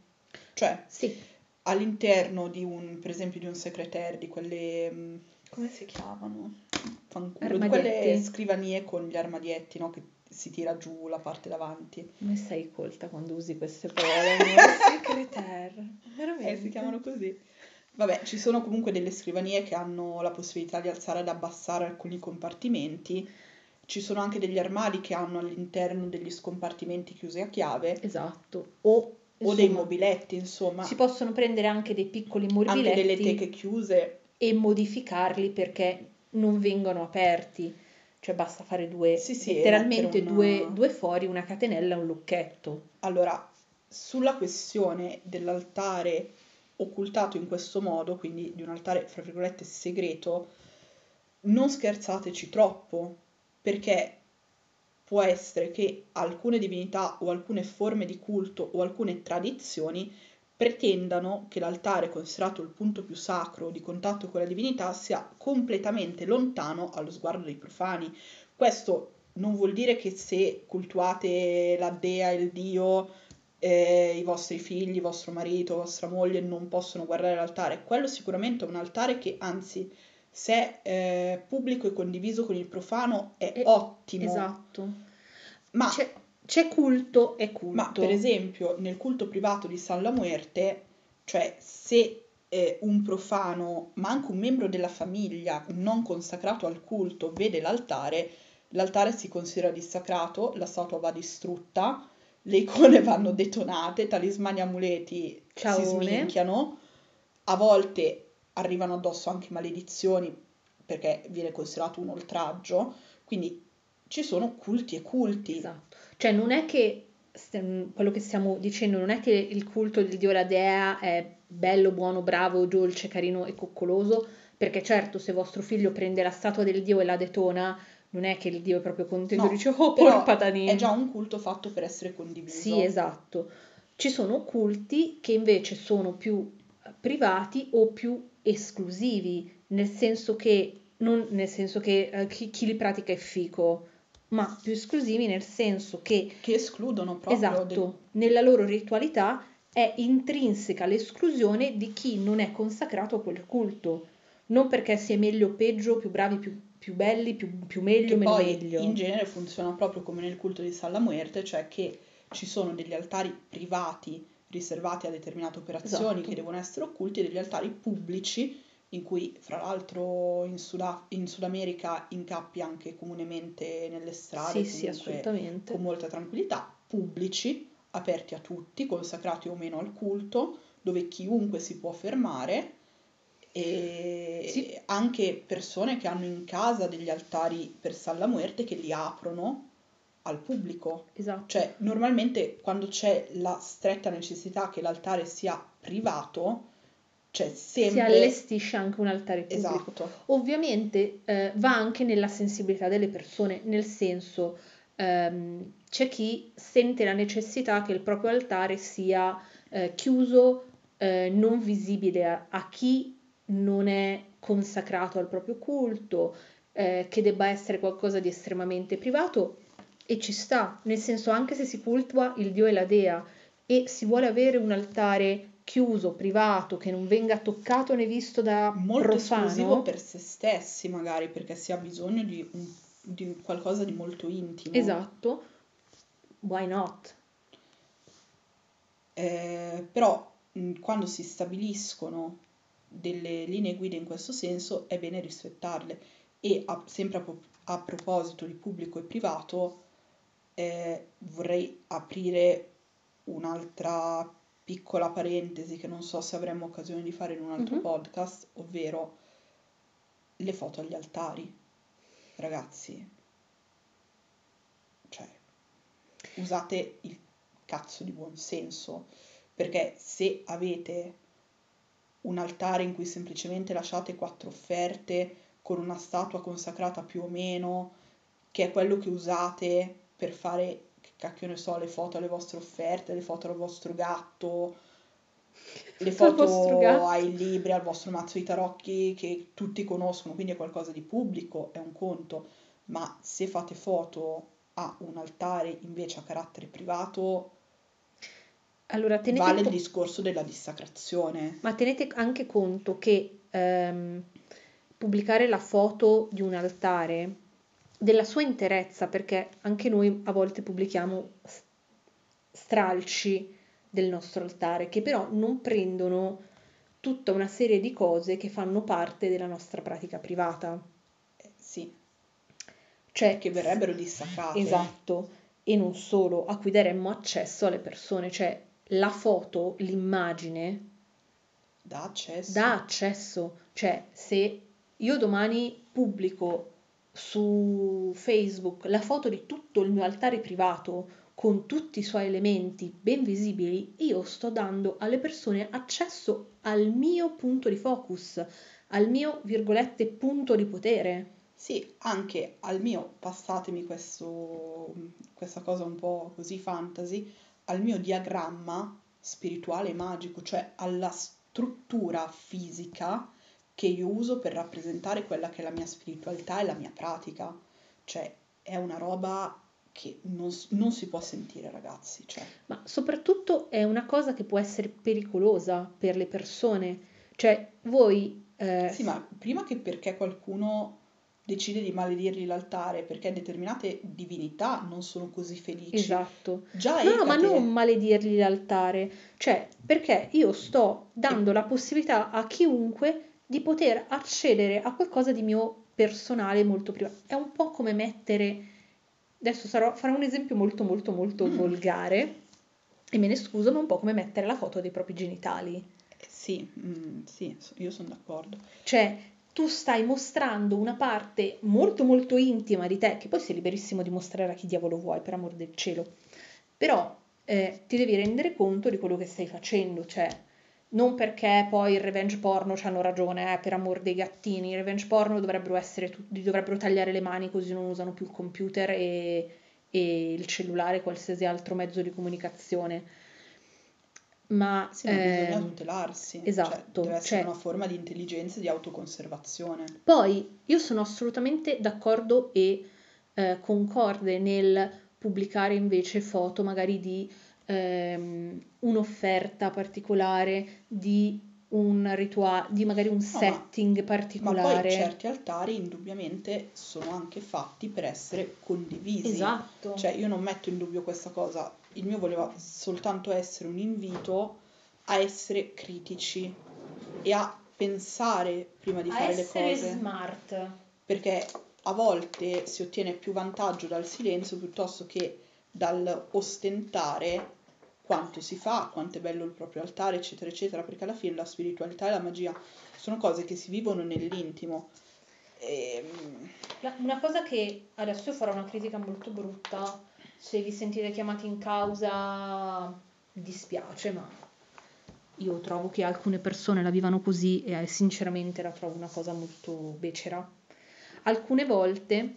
Cioè, sì. All'interno di per esempio, di un secretaire, di quelle... Come si chiamano? Fanculo, di quelle scrivanie con gli armadietti, no? Che si tira giù la parte davanti. Come sei colta quando usi queste parole? Secretaire, veramente? Si chiamano così. Vabbè, ci sono comunque delle scrivanie che hanno la possibilità di alzare ed abbassare alcuni compartimenti. Ci sono anche degli armadi che hanno all'interno degli scompartimenti chiusi a chiave. Esatto. O dei mobiletti, insomma. Si possono prendere anche dei piccoli mobiletti. Anche delle teche chiuse. E modificarli perché non vengono aperti. Cioè basta fare letteralmente due fori, una catenella e un lucchetto. Allora, sulla questione dell'altare occultato in questo modo, quindi di un altare, fra virgolette, segreto, non scherzateci troppo, perché può essere che alcune divinità o alcune forme di culto o alcune tradizioni pretendano che l'altare, considerato il punto più sacro di contatto con la divinità, sia completamente lontano allo sguardo dei profani. Questo non vuol dire che se cultuate la dea, il dio, i vostri figli, vostro marito, vostra moglie non possono guardare l'altare. Quello sicuramente è un altare che, anzi, se è pubblico e condiviso con il profano è ottimo. Esatto. Ma... C'è culto e culto. Ma per esempio nel culto privato di San La Muerte, cioè se un profano, ma anche un membro della famiglia non consacrato al culto, vede l'altare si considera dissacrato, la statua va distrutta, le icone vanno detonate, talismani e amuleti si sminchiano, a volte arrivano addosso anche maledizioni perché viene considerato un oltraggio, quindi ci sono culti e culti. Esatto. Cioè non è che, quello che stiamo dicendo, non è che il culto del dio e la dea è bello, buono, bravo, dolce, carino e coccoloso, perché certo se vostro figlio prende la statua del dio e la detona, non è che il dio è proprio contento, no, dice oh porca tanina. È già un culto fatto per essere condiviso. Sì, esatto. Ci sono culti che invece sono più privati o più esclusivi, nel senso che chi li pratica è fico. Ma più esclusivi nel senso che escludono proprio. Esatto, nella loro ritualità è intrinseca l'esclusione di chi non è consacrato a quel culto, non perché si è meglio o peggio, più bravi, più belli, più meglio, meno meglio. In genere funziona proprio come nel culto di San La Muerte, cioè che ci sono degli altari privati riservati a determinate operazioni, esatto, che devono essere occulti, e degli altari pubblici in cui, fra l'altro, in Sud America incappi anche comunemente nelle strade, sì, assolutamente, con molta tranquillità, pubblici, aperti a tutti, consacrati o meno al culto, dove chiunque si può fermare, e sì, anche persone che hanno in casa degli altari per San La Muerte che li aprono al pubblico. Esatto. Cioè, normalmente quando c'è la stretta necessità che l'altare sia privato, cioè sempre... si allestisce anche un altare pubblico. Esatto. Ovviamente va anche nella sensibilità delle persone, nel senso c'è chi sente la necessità che il proprio altare sia chiuso, non visibile a chi non è consacrato al proprio culto, che debba essere qualcosa di estremamente privato, e ci sta, nel senso, anche se si cultua il dio e la dea e si vuole avere un altare chiuso, privato, che non venga toccato né visto da molto profano, esclusivo per se stessi magari, perché si ha bisogno di qualcosa di molto intimo. Esatto. Why not? Però quando si stabiliscono delle linee guida in questo senso è bene rispettarle. E sempre a proposito di pubblico e privato, vorrei aprire un'altra piccola parentesi che non so se avremo occasione di fare in un altro podcast, ovvero le foto agli altari. Ragazzi, cioè, usate il cazzo di buon senso, perché se avete un altare in cui semplicemente lasciate 4 offerte con una statua consacrata più o meno, che è quello che usate per fare, che cacchio ne so, le foto alle vostre offerte, le foto al vostro gatto, le foto ai libri, al vostro mazzo di tarocchi che tutti conoscono, quindi è qualcosa di pubblico, è un conto. Ma se fate foto a un altare invece a carattere privato, allora, vale il discorso della dissacrazione. Ma tenete anche conto che pubblicare la foto di un altare della sua interezza, perché anche noi a volte pubblichiamo stralci del nostro altare, che però non prendono tutta una serie di cose che fanno parte della nostra pratica privata. Sì. Cioè, che verrebbero dissacrate. Esatto. E non solo, a cui daremmo accesso alle persone, cioè... la foto, l'immagine dà accesso, cioè se io domani pubblico su Facebook la foto di tutto il mio altare privato con tutti i suoi elementi ben visibili, io sto dando alle persone accesso al mio punto di focus, al mio, virgolette, punto di potere. Sì, anche al mio, passatemi questa cosa un po' così fantasy, al mio diagramma spirituale e magico, cioè alla struttura fisica che io uso per rappresentare quella che è la mia spiritualità e la mia pratica. Cioè è una roba che non si può sentire, ragazzi. Cioè. Ma soprattutto è una cosa che può essere pericolosa per le persone. Cioè voi... Sì, ma prima che perché qualcuno decide di maledirgli l'altare, perché determinate divinità non sono così felici. Esatto. Già no, ma non maledirgli l'altare, cioè perché io sto dando la possibilità a chiunque di poter accedere a qualcosa di mio personale molto privato. È un po' come mettere, adesso farò un esempio molto molto molto volgare, e me ne scuso, ma un po' come mettere la foto dei propri genitali. Sì, io sono d'accordo. Cioè, tu stai mostrando una parte molto molto intima di te, che poi sei liberissimo di mostrare a chi diavolo vuoi, per amor del cielo, però ti devi rendere conto di quello che stai facendo, cioè non perché poi il revenge porno c'hanno ragione, per amor dei gattini, il revenge porno dovrebbero essere tutti, dovrebbero tagliare le mani così non usano più il computer e il cellulare, qualsiasi altro mezzo di comunicazione. Ma sì, bisogna tutelarsi. Esatto. Cioè, deve essere una forma di intelligenza e di autoconservazione. Poi io sono assolutamente d'accordo e concorde nel pubblicare invece foto magari di un'offerta particolare, di un rituale, di magari un setting particolare. Ma poi certi altari indubbiamente sono anche fatti per essere condivisi. Esatto. Cioè io non metto in dubbio questa cosa. Il mio voleva soltanto essere un invito a essere critici e a pensare prima di fare le cose. A essere smart. Perché a volte si ottiene più vantaggio dal silenzio piuttosto che dal ostentare quanto si fa, quanto è bello il proprio altare, eccetera, eccetera, perché alla fine la spiritualità e la magia sono cose che si vivono nell'intimo. Una cosa che adesso farò una critica molto brutta se vi sentite chiamati in causa dispiace, ma io trovo che alcune persone la vivano così e sinceramente la trovo una cosa molto becera. Alcune volte,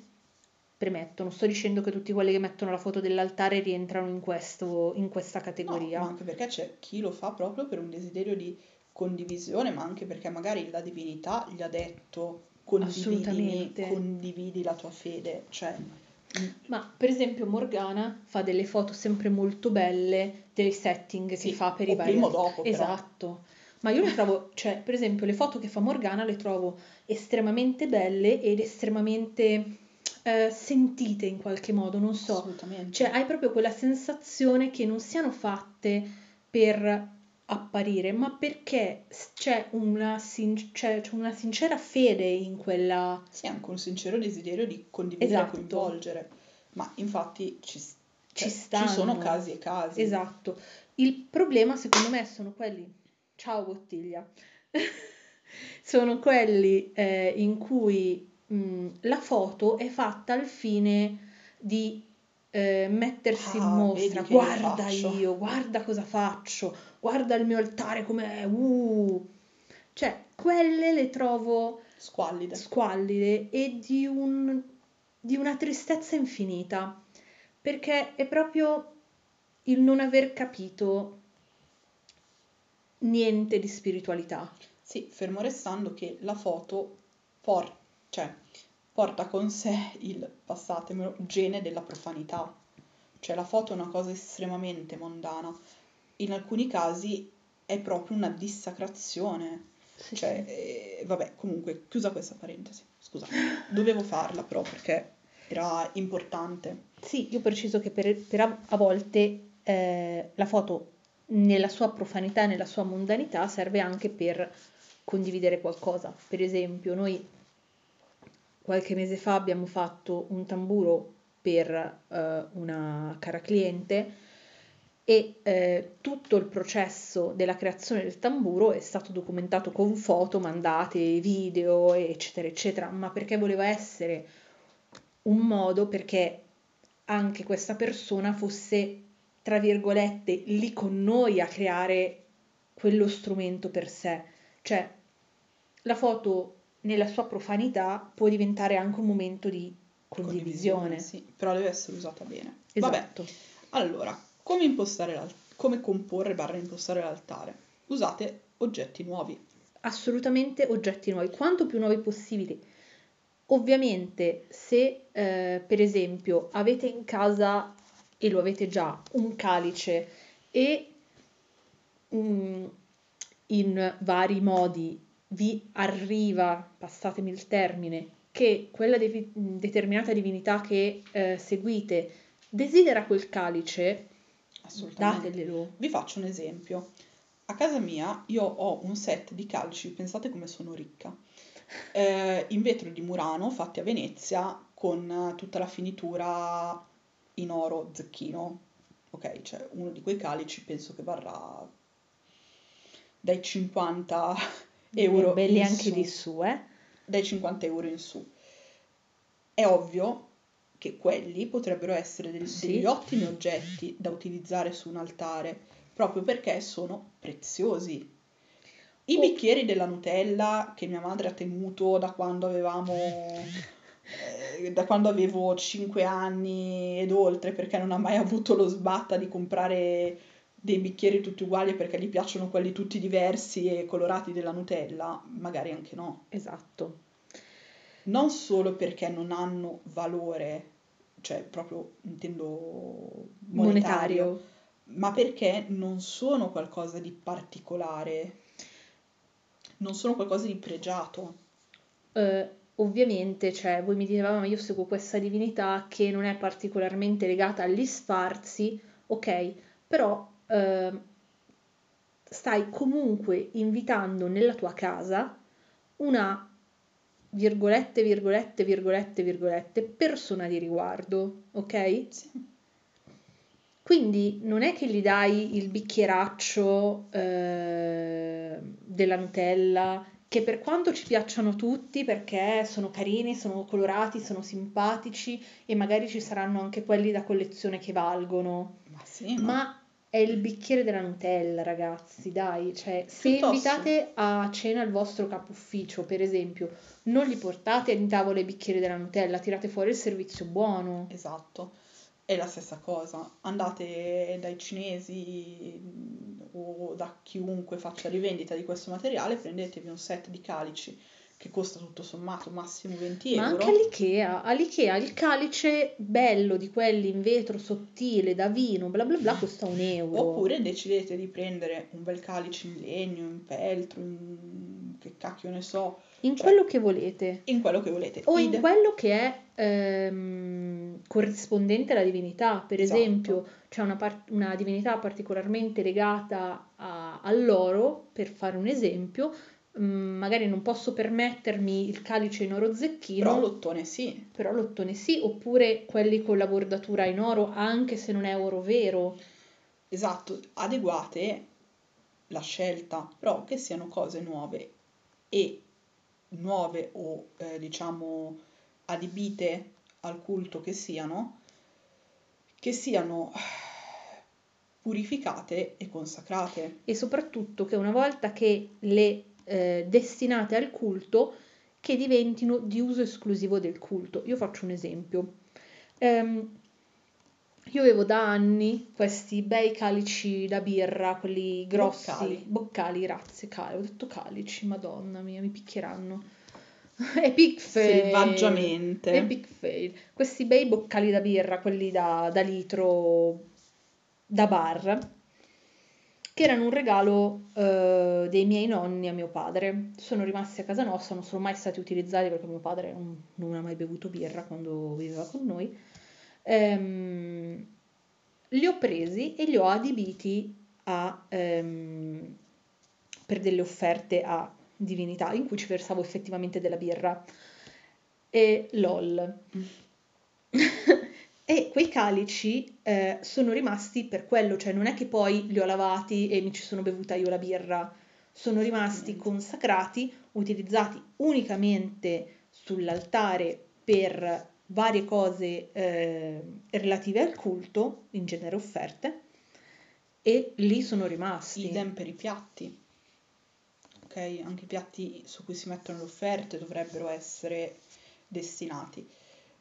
premetto, non sto dicendo che tutti quelli che mettono la foto dell'altare rientrano in questa categoria. No, ma anche perché c'è chi lo fa proprio per un desiderio di condivisione, ma anche perché magari la divinità gli ha detto condividi la tua fede, cioè. Ma per esempio Morgana fa delle foto sempre molto belle dei setting che fa per i vari prima o dopo, esatto, però. Ma io le trovo, cioè per esempio le foto che fa Morgana le trovo estremamente belle ed estremamente sentite in qualche modo, non so, assolutamente. Cioè hai proprio quella sensazione che non siano fatte per apparire, ma perché c'è una sincera fede in quella... Sì, anche un sincero desiderio di condividere, esatto, e coinvolgere. Ma infatti ci sono casi e casi. Esatto. Il problema, secondo me, sono quelli... Ciao, bottiglia! Sono quelli in cui la foto è fatta al fine di mettersi in mostra. Guarda io, guarda cosa faccio, guarda il mio altare com'è, Cioè, quelle le trovo squallide e di una tristezza infinita, perché è proprio il non aver capito niente di spiritualità. Sì, fermo restando che la foto porta con sé il, passatemelo, gene della profanità. Cioè la foto è una cosa estremamente mondana. In alcuni casi è proprio una dissacrazione. Sì, cioè, sì. Vabbè, comunque, chiusa questa parentesi. Scusate, dovevo farla però perché era importante. Sì, io preciso che per a volte la foto nella sua profanità e nella sua mondanità serve anche per condividere qualcosa. Per esempio, noi... Qualche mese fa abbiamo fatto un tamburo per una cara cliente e tutto il processo della creazione del tamburo è stato documentato con foto, mandate, video, eccetera, eccetera, ma perché voleva essere un modo perché anche questa persona fosse, tra virgolette, lì con noi a creare quello strumento per sé. Cioè, la foto... nella sua profanità può diventare anche un momento di condivisione. Sì, però deve essere usata bene. Esatto. Vabbè. Allora, come comporre / impostare l'altare? Usate oggetti nuovi. Assolutamente oggetti nuovi, quanto più nuovi possibili. Ovviamente se per esempio avete in casa, e lo avete già, un calice e in vari modi vi arriva, passatemi il termine, che quella determinata divinità che seguite desidera quel calice, assolutamente, dateglielo. Vi faccio un esempio. A casa mia io ho un set di calci, pensate come sono ricca, in vetro di Murano, fatti a Venezia, con tutta la finitura in oro, zecchino. Ok, cioè uno di quei calici penso che varrà dai 50... euro belli anche su, di su, dai 50 euro in su. È ovvio che quelli potrebbero essere degli ottimi oggetti da utilizzare su un altare, proprio perché sono preziosi. I bicchieri della Nutella che mia madre ha tenuto da quando avevo 5 anni ed oltre, perché non ha mai avuto lo sbatta di comprare dei bicchieri tutti uguali perché gli piacciono quelli tutti diversi e colorati della Nutella, magari anche no. Esatto. Non solo perché non hanno valore, cioè proprio intendo monetario. Ma perché non sono qualcosa di particolare, non sono qualcosa di pregiato. Ovviamente, cioè, voi mi dicevate, ma io seguo questa divinità che non è particolarmente legata agli sfarzi, ok, però... stai comunque invitando nella tua casa una virgolette persona di riguardo, ok? Sì. Quindi non è che gli dai il bicchieraccio della Nutella che per quanto ci piacciono tutti, perché sono carini, sono colorati, sono simpatici e magari ci saranno anche quelli da collezione che valgono, ma, sì, ma è il bicchiere della Nutella, ragazzi, dai, cioè se invitate a cena il vostro capo ufficio, per esempio, non gli portate in tavola i bicchieri della Nutella, tirate fuori il servizio buono. Esatto. È la stessa cosa, andate dai cinesi o da chiunque faccia rivendita di questo materiale, prendetevi un set di calici che costa tutto sommato massimo 20 euro. Ma anche all'Ikea il calice bello di quelli in vetro sottile, da vino, bla bla bla, costa €1. Oppure decidete di prendere un bel calice in legno, in peltro, in... che cacchio ne so. In cioè, quello che volete. In quello che volete. O in quello che è corrispondente alla divinità. Per esatto. esempio c'è una divinità particolarmente legata all'oro, per fare un esempio. Magari non posso permettermi il calice in oro zecchino, però l'ottone sì. Però l'ottone sì, oppure quelli con la bordatura in oro, anche se non è oro vero. Esatto, adeguate la scelta, però che siano cose nuove e nuove o diciamo adibite al culto che siano purificate e consacrate. E soprattutto che una volta che le destinate al culto, che diventino di uso esclusivo del culto. Io faccio un esempio. Io avevo da anni questi bei calici da birra, quelli grossi, boccali grazie, ho detto calici, madonna mia, mi picchieranno. Epic fail. Selvaggiamente. Epic fail. Questi bei boccali da birra, quelli da litro, da bar, che erano un regalo dei miei nonni a mio padre. Sono rimasti a casa nostra, non sono mai stati utilizzati perché mio padre non ha mai bevuto birra quando viveva con noi. Li ho presi e li ho adibiti per delle offerte a divinità, in cui ci versavo effettivamente della birra. E lol. E quei calici sono rimasti per quello, cioè non è che poi li ho lavati e mi ci sono bevuta io la birra, sono rimasti consacrati, utilizzati unicamente sull'altare per varie cose relative al culto, in genere offerte, e lì sono rimasti. Idem per i piatti, ok? Anche i piatti su cui si mettono le offerte dovrebbero essere destinati.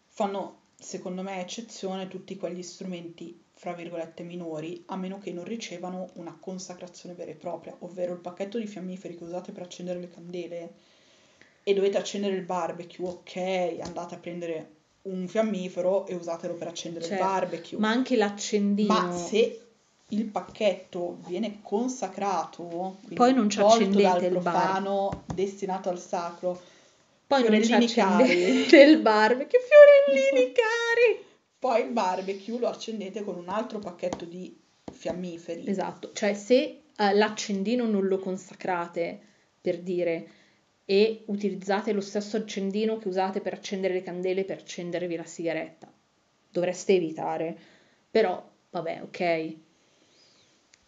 Fanno, secondo me, eccezione tutti quegli strumenti, fra virgolette, minori, a meno che non ricevano una consacrazione vera e propria, ovvero il pacchetto di fiammiferi che usate per accendere le candele e dovete accendere il barbecue, ok, andate a prendere un fiammifero e usatelo per accendere il barbecue. Ma anche l'accendino. Ma se il pacchetto viene consacrato, poi non ci accendete il profano, destinato al sacro, poi non ci accendete il barbecue, fiorellini cari! Poi il barbecue lo accendete con un altro pacchetto di fiammiferi. Esatto, cioè se l'accendino non lo consacrate, per dire, e utilizzate lo stesso accendino che usate per accendere le candele, per accendervi la sigaretta, dovreste evitare. Però, vabbè, ok.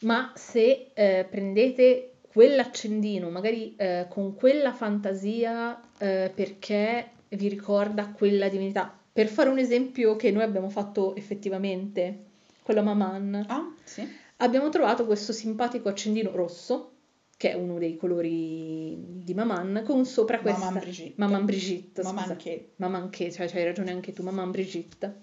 Ma se prendete quell'accendino, magari con quella fantasia, perché vi ricorda quella divinità. Per fare un esempio che noi abbiamo fatto effettivamente, quello a Maman, sì. Abbiamo trovato questo simpatico accendino rosso, che è uno dei colori di Maman, con sopra questa... Maman Brigitte, cioè hai ragione anche tu, Maman Brigitte.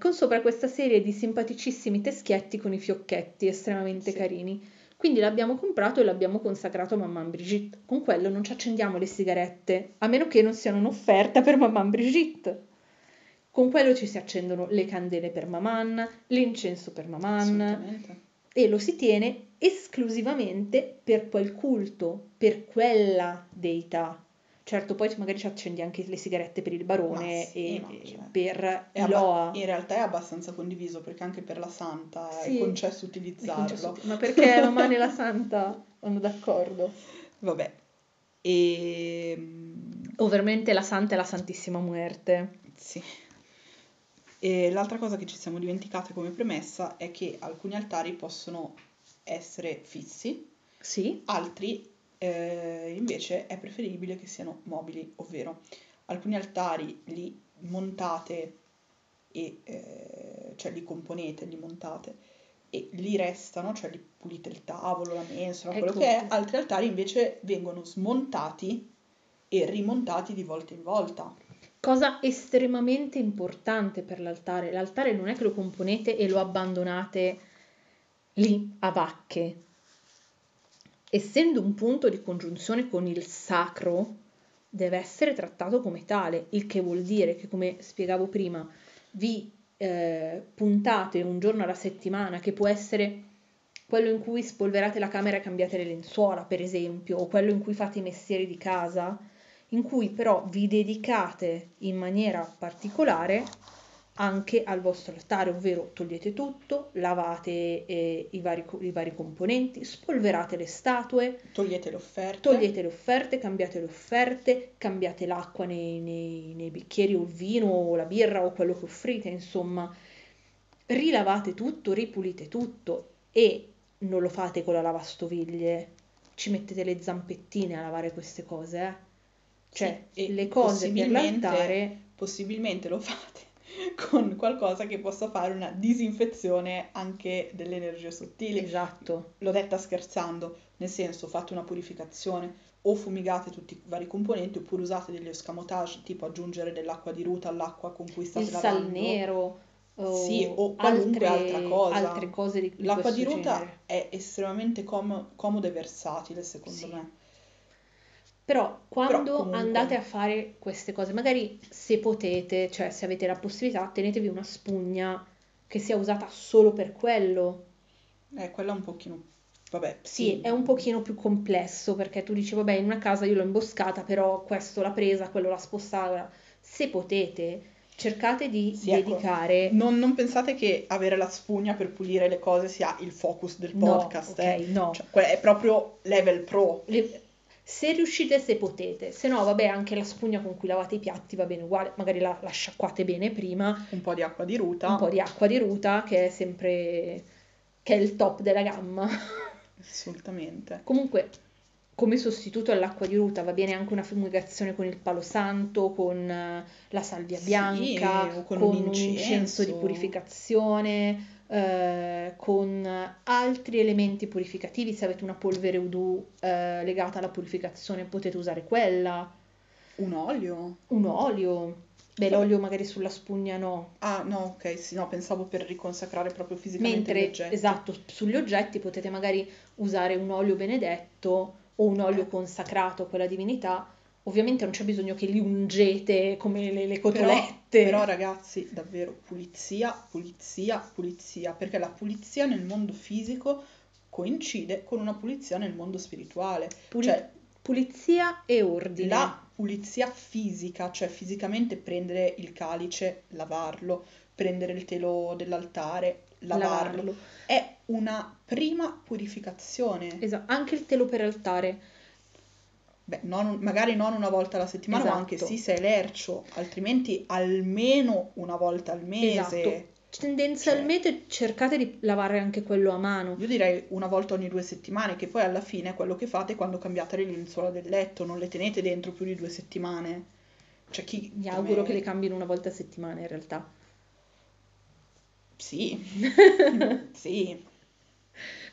Con sopra questa serie di simpaticissimi teschietti con i fiocchetti estremamente carini. Quindi l'abbiamo comprato e l'abbiamo consacrato a Maman Brigitte. Con quello non ci accendiamo le sigarette, a meno che non siano un'offerta per Maman Brigitte. Con quello ci si accendono le candele per Maman, l'incenso per Maman. E lo si tiene esclusivamente per quel culto, per quella deità. Certo, poi magari ci accendi anche le sigarette per il barone per Loa. In realtà è abbastanza condiviso, perché anche per la santa è concesso utilizzarlo. Ma perché Maman e la santa vanno d'accordo? Vabbè. Ovviamente la santa è la Santissima Muerte. Sì. E l'altra cosa che ci siamo dimenticate come premessa è che alcuni altari possono essere fissi, altri invece è preferibile che siano mobili, ovvero alcuni altari li montate e cioè li componete, li montate e li restano, cioè li pulite il tavolo, la mensola, quello che è. Altri altari invece vengono smontati e rimontati di volta in volta. Cosa estremamente importante per l'altare. L'altare non è che lo componete e lo abbandonate lì a vacche. Essendo un punto di congiunzione con il sacro, deve essere trattato come tale, il che vuol dire che, come spiegavo prima, vi puntate un giorno alla settimana, che può essere quello in cui spolverate la camera e cambiate le lenzuola, per esempio, o quello in cui fate i mestieri di casa, in cui però vi dedicate in maniera particolare anche al vostro altare, ovvero togliete tutto, lavate i vari componenti, spolverate le statue, togliete le offerte, cambiate le offerte, cambiate l'acqua nei bicchieri o il vino o la birra o quello che offrite, insomma, rilavate tutto, ripulite tutto e non lo fate con la lavastoviglie, ci mettete le zampettine a lavare queste cose, Cioè sì, le cose per l'altare possibilmente lo fate con qualcosa che possa fare una disinfezione anche delle energie sottili. Esatto. L'ho detta scherzando, nel senso fate una purificazione, o fumigate tutti i vari componenti, oppure usate degli escamotage, tipo aggiungere dell'acqua di ruta all'acqua con cui state lavando. Il sal nero. Sì, o qualunque altra cosa. Altre cose di l'acqua di ruta genere. È estremamente comoda e versatile, secondo me. Però comunque, andate a fare queste cose, magari se potete, cioè se avete la possibilità, tenetevi una spugna che sia usata solo per quello. Quella è un pochino, vabbè. Sì, è un pochino più complesso, perché tu dici, vabbè, in una casa io l'ho imboscata, però questo l'ha presa, quello l'ha spostata. Se potete, cercate di dedicare... Ecco. Non pensate che avere la spugna per pulire le cose sia il focus del podcast, No. Cioè, è proprio level pro. Se riuscite, se potete, se no vabbè anche la spugna con cui lavate i piatti va bene uguale, magari la sciacquate bene prima, un po' di acqua di ruta che è il top della gamma, assolutamente. Comunque, come sostituto all'acqua di ruta va bene anche una fumigazione con il palo santo, con la salvia bianca, o con un incenso di purificazione, con altri elementi purificativi. Se avete una polvere udù legata alla purificazione, potete usare quella. Un olio. Beh, l'olio magari sulla spugna no. Ah, no, ok, sì, no, pensavo per riconsacrare proprio fisicamente gli oggetti. Esatto, sugli oggetti potete magari usare un olio benedetto o un olio consacrato a quella divinità. Ovviamente non c'è bisogno che li ungete come le cotolette. Però ragazzi, davvero, pulizia, perché la pulizia nel mondo fisico coincide con una pulizia nel mondo spirituale. Pulizia e ordine. La pulizia fisica, cioè fisicamente prendere il calice, lavarlo, prendere il telo dell'altare, lavarlo. È una prima purificazione. Esatto, anche il telo per altare. Beh, magari non una volta alla settimana, esatto. Ma anche sì, se è lercio, altrimenti almeno una volta al mese. Esatto. Tendenzialmente cercate di lavare anche quello a mano. Io direi una volta ogni 2 settimane, che poi alla fine è quello che fate quando cambiate le lenzuola del letto, non le tenete dentro più di 2 settimane. Cioè mi auguro che le cambino una volta a settimana in realtà. Sì, sì.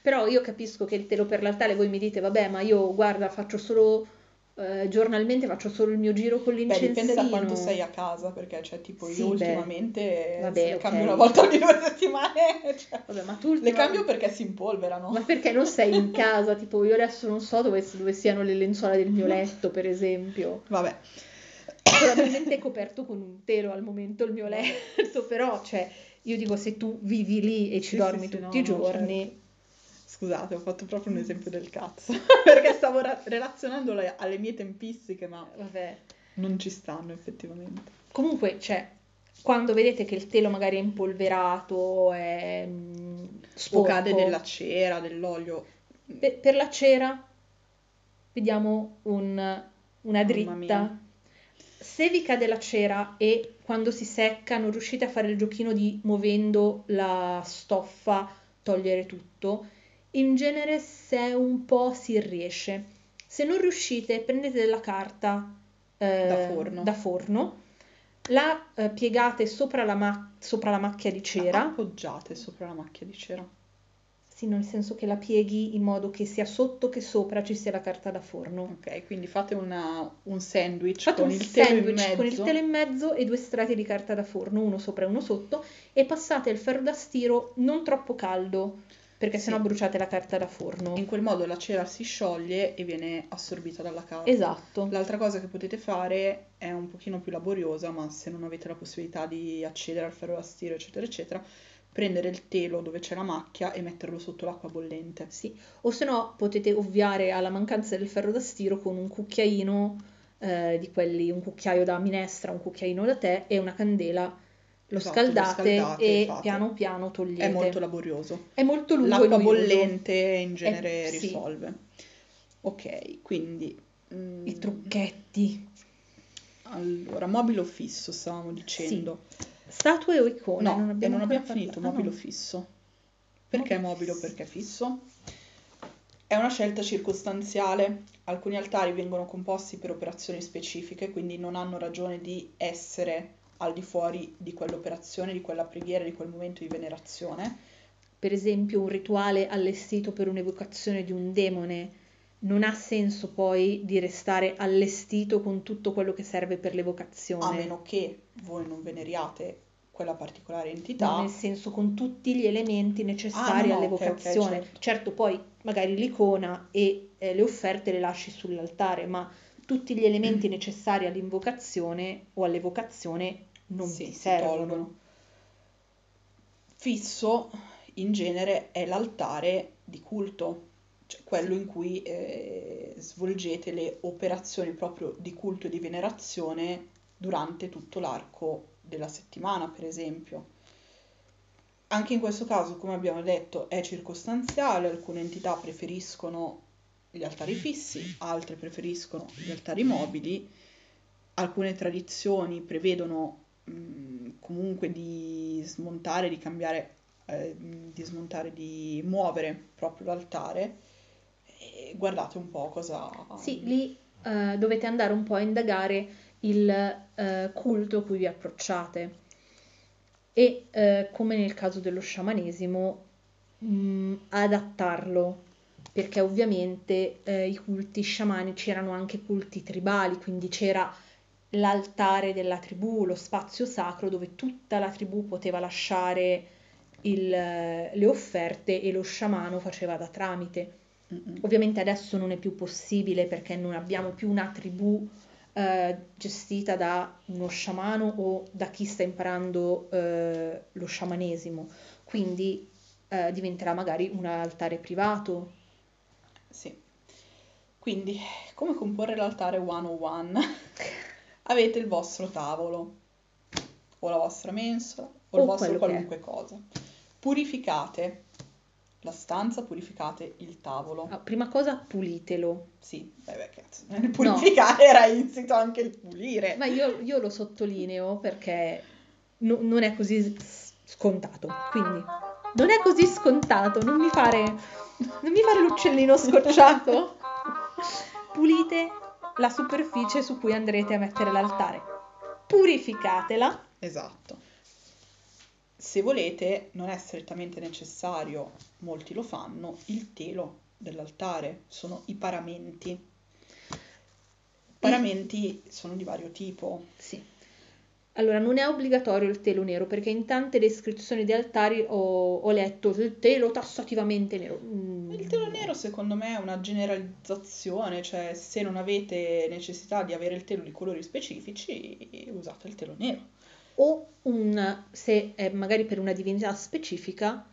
Però io capisco che il telo per l'altare, voi mi dite, vabbè, ma io guarda, faccio solo... giornalmente faccio solo il mio giro con l'incensino. Beh, dipende da quanto sei a casa, perché cioè tipo ultimamente cambio una volta ogni 2 settimane, cioè, vabbè, ma tu le cambio perché si impolverano, ma perché non sei in casa. Tipo io adesso non so dove siano le lenzuola del mio letto, per esempio. Vabbè, probabilmente è coperto con un telo al momento il mio letto, però cioè io dico, se tu vivi lì e ci dormi tutti i giorni, certo. Scusate, ho fatto proprio un esempio del cazzo, perché stavo relazionandolo alle mie tempistiche, ma vabbè, non ci stanno effettivamente. Comunque, cioè, quando vedete che il telo magari è impolverato, è sporco, o cade della cera, dell'olio... Per la cera vediamo una dritta. Se vi cade la cera e quando si secca non riuscite a fare il giochino di, muovendo la stoffa, togliere tutto... In genere se un po' si riesce, Se non riuscite, prendete della carta da forno, la piegate sopra la macchia di cera. La appoggiate sopra la macchia di cera? Sì, nel senso che la pieghi in modo che sia sotto che sopra ci sia la carta da forno. Ok, quindi fate un sandwich, con il telo in mezzo e due strati di carta da forno, uno sopra e uno sotto, e passate il ferro da stiro non troppo caldo, perché sennò bruciate la carta da forno. In quel modo la cera si scioglie e viene assorbita dalla carta. Esatto. L'altra cosa che potete fare è un pochino più laboriosa, ma se non avete la possibilità di accedere al ferro da stiro, eccetera, eccetera, prendere il telo dove c'è la macchia e metterlo sotto l'acqua bollente. Sì, o se no potete ovviare alla mancanza del ferro da stiro con un cucchiaino di quelli, un cucchiaio da minestra, un cucchiaino da tè e una candela. Lo scaldate e fate. Piano piano togliete. È molto laborioso. È molto lungo. L'acqua bollente in genere risolve. Sì. Ok, quindi... I trucchetti. Allora, mobile o fisso, stavamo dicendo. Sì. Statue o icone? No, non abbiamo finito. Mobile o fisso. Perché mobile o perché fisso? È una scelta circostanziale. Alcuni altari vengono composti per operazioni specifiche, quindi non hanno ragione di essere... al di fuori di quell'operazione, di quella preghiera, di quel momento di venerazione. Per esempio un rituale allestito per un'evocazione di un demone non ha senso poi di restare allestito con tutto quello che serve per l'evocazione. A meno che voi non veneriate quella particolare entità. No, nel senso con tutti gli elementi necessari all'evocazione. Okay, certo, poi magari l'icona e le offerte le lasci sull'altare, ma tutti gli elementi necessari all'invocazione o all'evocazione non si servono. Fisso in genere è l'altare di culto, cioè quello in cui svolgete le operazioni proprio di culto e di venerazione durante tutto l'arco della settimana, per esempio. Anche in questo caso, come abbiamo detto, è circostanziale, alcune entità preferiscono gli altari fissi, altre preferiscono gli altari mobili. Alcune tradizioni prevedono comunque di smontare, di cambiare, di muovere proprio l'altare. E guardate un po' cosa... Sì, lì dovete andare un po' a indagare il culto a cui vi approcciate. E come nel caso dello sciamanesimo, adattarlo. Perché ovviamente i culti sciamanici erano anche culti tribali, quindi c'era l'altare della tribù, lo spazio sacro dove tutta la tribù poteva lasciare le offerte e lo sciamano faceva da tramite. Mm-hmm. Ovviamente adesso non è più possibile perché non abbiamo più una tribù gestita da uno sciamano o da chi sta imparando lo sciamanesimo, quindi diventerà magari un altare privato. Sì, quindi come comporre l'altare 101? Avete il vostro tavolo, o la vostra mensola, o il vostro qualunque cosa. Purificate la stanza, purificate il tavolo. Ah, prima cosa pulitelo. Sì, beh, cazzo, nel purificare era insito anche il pulire. Ma io lo sottolineo perché non è così scontato, quindi... Non è così scontato, non mi fare l'uccellino scocciato. Pulite la superficie su cui andrete a mettere l'altare. Purificatela. Esatto. Se volete, non è strettamente necessario, molti lo fanno, il telo dell'altare. Sono i paramenti. Paramenti sono di vario tipo. Sì. Allora, non è obbligatorio il telo nero, perché in tante descrizioni di altari ho letto il telo tassativamente nero. Il telo nero secondo me è una generalizzazione, cioè se non avete necessità di avere il telo di colori specifici, usate il telo nero. O se è magari per una divinità specifica,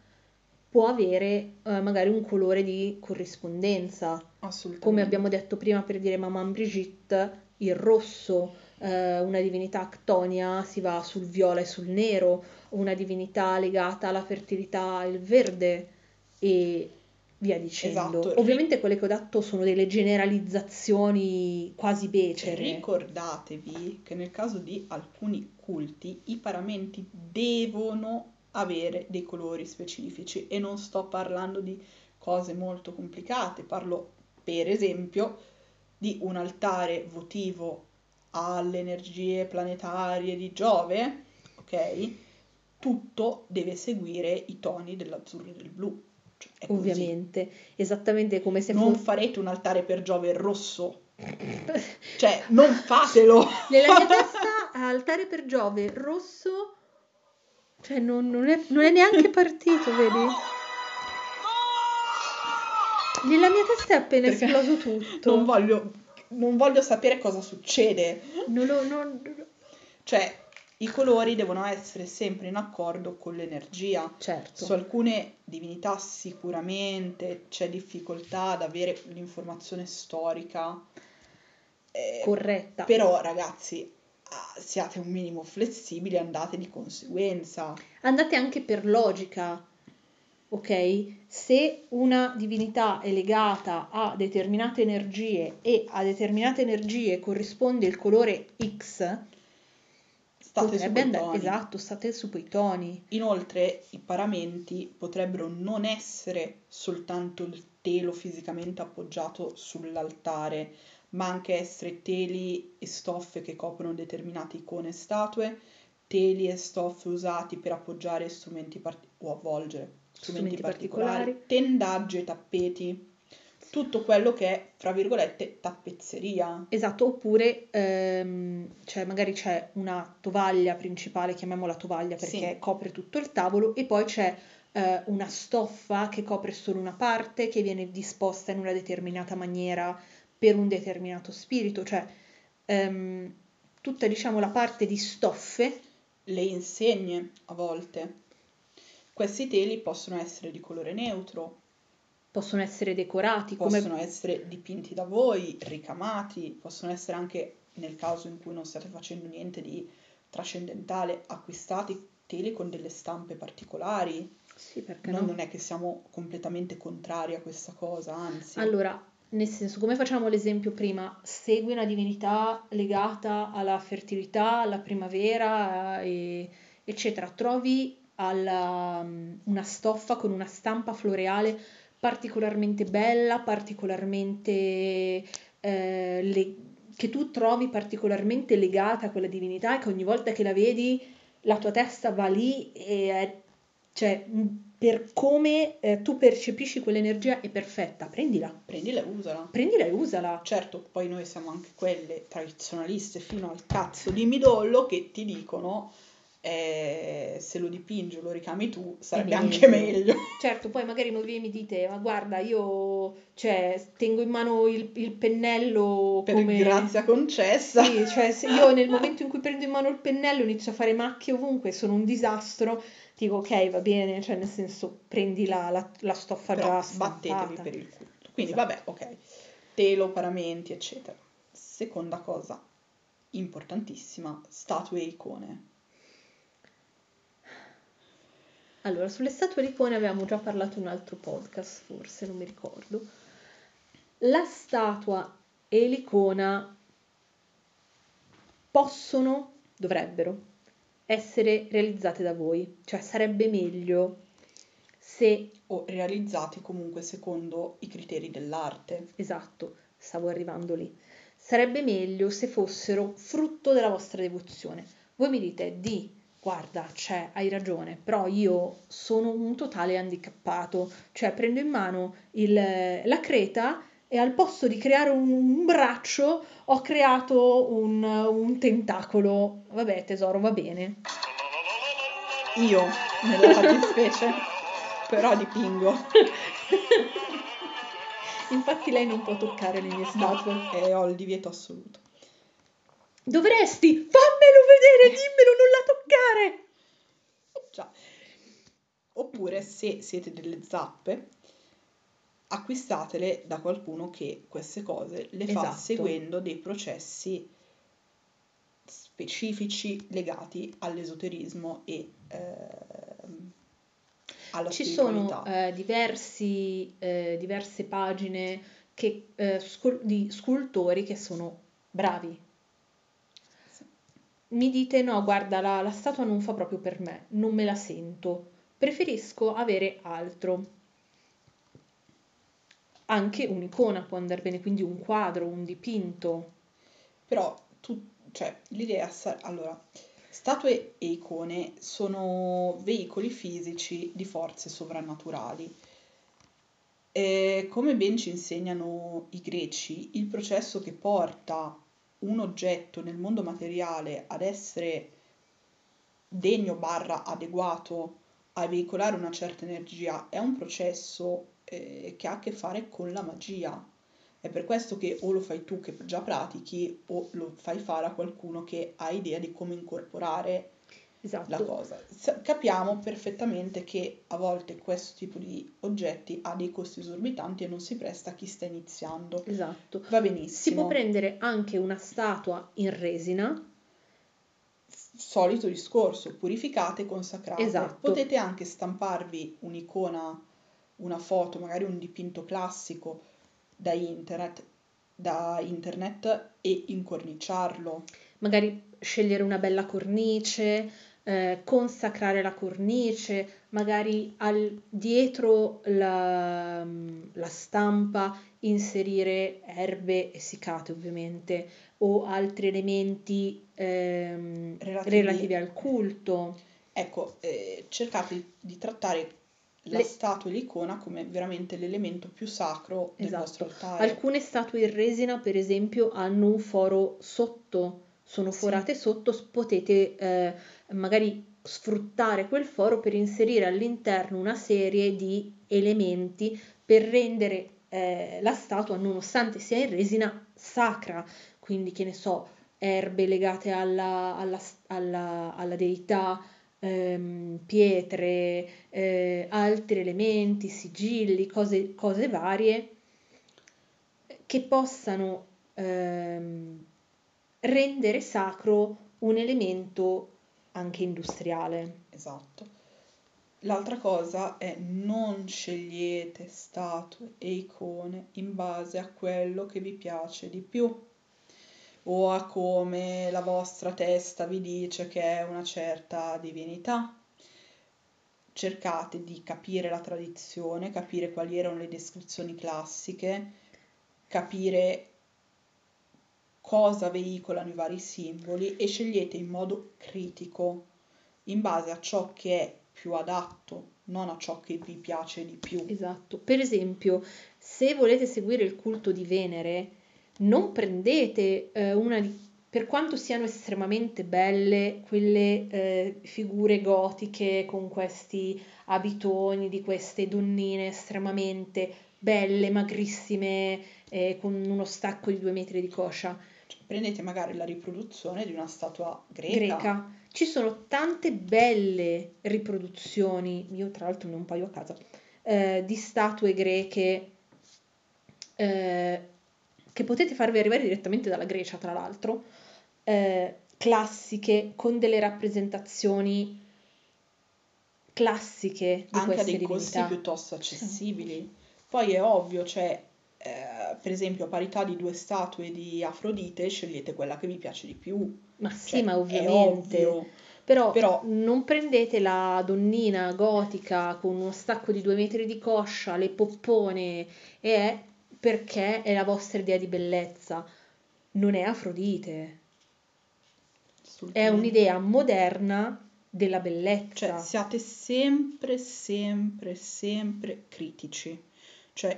può avere magari un colore di corrispondenza. Assolutamente. Come abbiamo detto prima per dire Maman Brigitte, il rosso. Una divinità actonia si va sul viola e sul nero, una divinità legata alla fertilità, il verde e via dicendo. Esatto. Ovviamente quelle che ho dato sono delle generalizzazioni quasi becere. Ricordatevi che nel caso di alcuni culti i paramenti devono avere dei colori specifici e non sto parlando di cose molto complicate, parlo per esempio di un altare votivo alle energie planetarie di Giove, ok? Tutto deve seguire i toni dell'azzurro e del blu. Cioè, è ovviamente, così. Esattamente come se... Non farete un altare per Giove rosso. Cioè, non fatelo! Nella mia testa, altare per Giove rosso... Cioè, non è neanche partito, vedi? Nella mia testa è appena perché esploso tutto. Non voglio sapere cosa succede. No. Cioè, i colori devono essere sempre in accordo con l'energia. Certo. Su alcune divinità sicuramente c'è difficoltà ad avere l'informazione storica. Corretta. Però, ragazzi... siate un minimo flessibili, andate di conseguenza. Andate anche per logica, ok? Se una divinità è legata a determinate energie e a determinate energie corrisponde il colore X, state su quei toni. Esatto, state su quei toni. Inoltre i paramenti potrebbero non essere soltanto il telo fisicamente appoggiato sull'altare, ma anche essere teli e stoffe che coprono determinate icone e statue, teli e stoffe usati per appoggiare strumenti o avvolgere strumenti particolari, tendaggi e tappeti, tutto quello che è, fra virgolette, tappezzeria. Esatto, oppure cioè magari c'è una tovaglia principale, chiamiamola tovaglia perché sì, copre tutto il tavolo, e poi c'è una stoffa che copre solo una parte, che viene disposta in una determinata maniera, per un determinato spirito, cioè tutta, diciamo, la parte di stoffe. Le insegne, a volte. Questi teli possono essere di colore neutro. Possono essere decorati. Possono essere dipinti da voi, ricamati. Possono essere anche, nel caso in cui non state facendo niente di trascendentale, acquistati teli con delle stampe particolari. Sì, perché no? Non è che siamo completamente contrari a questa cosa, anzi. Allora... Nel senso, come facciamo l'esempio prima, segui una divinità legata alla fertilità, alla primavera, eccetera. Trovi una stoffa con una stampa floreale particolarmente bella, particolarmente che tu trovi particolarmente legata a quella divinità, e che ogni volta che la vedi la tua testa va lì, e cioè... Per come tu percepisci quell'energia è perfetta, prendila e usala. Certo, poi noi siamo anche quelle tradizionaliste fino al cazzo di midollo che ti dicono se lo dipingi o lo ricami tu sarebbe anche meglio. Certo, poi magari voi mi dite, ma guarda, io tengo in mano il pennello per come... grazia concessa. Sì, se io nel momento in cui prendo in mano il pennello inizio a fare macchie ovunque, sono un disastro. Dico, ok, va bene, cioè nel senso, prendi la stoffa però già stampata. Battetevi per il culo. Quindi esatto. Vabbè, ok, telo, paramenti, eccetera. Seconda cosa importantissima, statue e icone. Allora, sulle statue e icone avevamo già parlato in un altro podcast, forse, non mi ricordo. La statua e l'icona dovrebbero essere realizzate da voi, cioè sarebbe meglio se... o realizzate comunque secondo i criteri dell'arte. Esatto, stavo arrivando lì. Sarebbe meglio se fossero frutto della vostra devozione. Voi mi dite, guarda, hai ragione, però io sono un totale handicappato, cioè prendo in mano la creta e al posto di creare un braccio ho creato un tentacolo. Vabbè tesoro, va bene. Io, nella fattispecie, però dipingo. Infatti lei non può toccare le mie statue. E ho il divieto assoluto. Dovresti, fammelo vedere, dimmelo, non la toccare! Già. Oppure, se siete delle zappe, acquistatele da qualcuno che queste cose le fa seguendo dei processi specifici legati all'esoterismo e alla spiritualità. Ci sono diverse pagine di scultori che sono bravi. Sì. Mi dite, no, guarda, la statua non fa proprio per me, non me la sento, preferisco avere altro. anche un'icona può andare bene, quindi un quadro, un dipinto. Però l'idea allora, statue e icone sono veicoli fisici di forze sovrannaturali. Come ben ci insegnano i greci, il processo che porta un oggetto nel mondo materiale ad essere degno / adeguato a veicolare una certa energia è un processo che ha a che fare con la magia. È per questo che o lo fai tu che già pratichi o lo fai fare a qualcuno che ha idea di come incorporare la cosa. Capiamo perfettamente che a volte questo tipo di oggetti ha dei costi esorbitanti e non si presta a chi sta iniziando. Esatto. Va benissimo. Si può prendere anche una statua in resina. Solito discorso, purificate e consacrate. Esatto. Potete anche stamparvi un'icona, una foto, magari un dipinto classico da internet e incorniciarlo. Magari scegliere una bella cornice, consacrare la cornice, magari dietro la stampa inserire erbe essiccate ovviamente o altri elementi relativi al culto. Ecco, cercate di trattare la statua e l'icona come veramente l'elemento più sacro del vostro altare. Alcune statue in resina, per esempio, hanno un foro sotto, sono forate sotto, potete magari sfruttare quel foro per inserire all'interno una serie di elementi per rendere la statua, nonostante sia in resina, sacra. Quindi, che ne so, erbe legate alla deità, pietre, altri elementi, sigilli, cose varie che possano rendere sacro un elemento anche industriale. Esatto. L'altra cosa è: non scegliete statue e icone in base a quello che vi piace di più o a come la vostra testa vi dice che è una certa divinità. Cercate di capire la tradizione, capire quali erano le descrizioni classiche, capire cosa veicolano i vari simboli e scegliete in modo critico, in base a ciò che è più adatto, non a ciò che vi piace di più. Esatto. Per esempio, se volete seguire il culto di Venere, non prendete per quanto siano estremamente belle quelle figure gotiche con questi abitoni di queste donnine estremamente belle, magrissime, con uno stacco di 2 metri di coscia. Prendete magari la riproduzione di una statua greca. Ci sono tante belle riproduzioni, io tra l'altro ne ho un paio a casa, di statue greche, che potete farvi arrivare direttamente dalla Grecia, tra l'altro, classiche, con delle rappresentazioni classiche di anche a dei costi piuttosto accessibili. Poi è ovvio, per esempio, a parità di 2 statue di Afrodite, scegliete quella che vi piace di più. Ma sì, ma ovviamente. È ovvio. Però non prendete la donnina gotica con uno stacco di 2 metri di coscia, le poppone, perché è la vostra idea di bellezza, non è Afrodite. È un'idea moderna della bellezza. Siate sempre, sempre, sempre critici.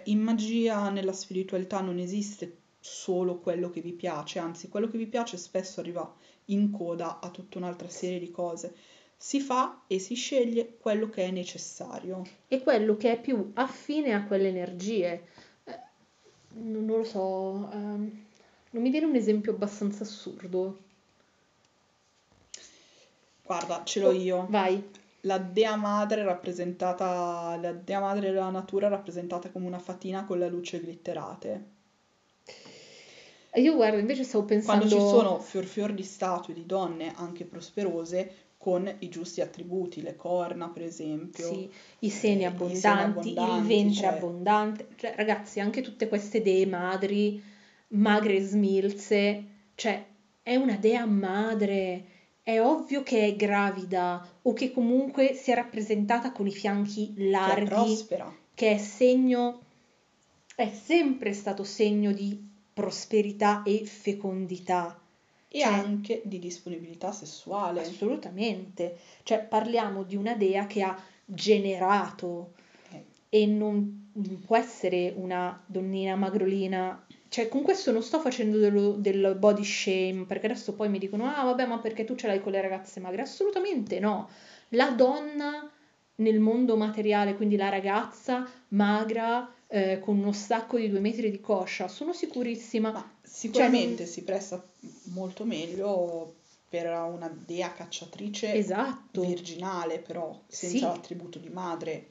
In magia, nella spiritualità non esiste solo quello che vi piace, anzi, quello che vi piace spesso arriva in coda a tutta un'altra serie di cose. Si fa e si sceglie quello che è necessario. E quello che è più affine a quelle energie. Non lo so, non mi viene un esempio abbastanza assurdo. Guarda, ce l'ho io. Vai. La dea madre della natura rappresentata come una fatina con la luce glitterate. Io guarda, invece stavo pensando... Quando ci sono fior di statue di donne, anche prosperose, con i giusti attributi, le corna per esempio, sì, i seni abbondanti, il ventre abbondante, ragazzi, anche tutte queste dee madri, magre e smilze, è una dea madre, è ovvio che è gravida o che comunque sia rappresentata con i fianchi larghi, che è segno è sempre stato segno di prosperità e fecondità. E cioè, anche di disponibilità sessuale. Assolutamente. Cioè parliamo di una dea che ha generato e non può essere una donnina magrolina. Cioè con questo non sto facendo del body shame, perché adesso poi mi dicono ah vabbè ma perché tu ce l'hai con le ragazze magre? Assolutamente no. La donna nel mondo materiale, quindi la ragazza magra con uno stacco di 2 metri di coscia, sono sicurissima. Ma sicuramente cioè, si presta molto meglio per una dea cacciatrice, esatto, virginale, però senza l'attributo di madre.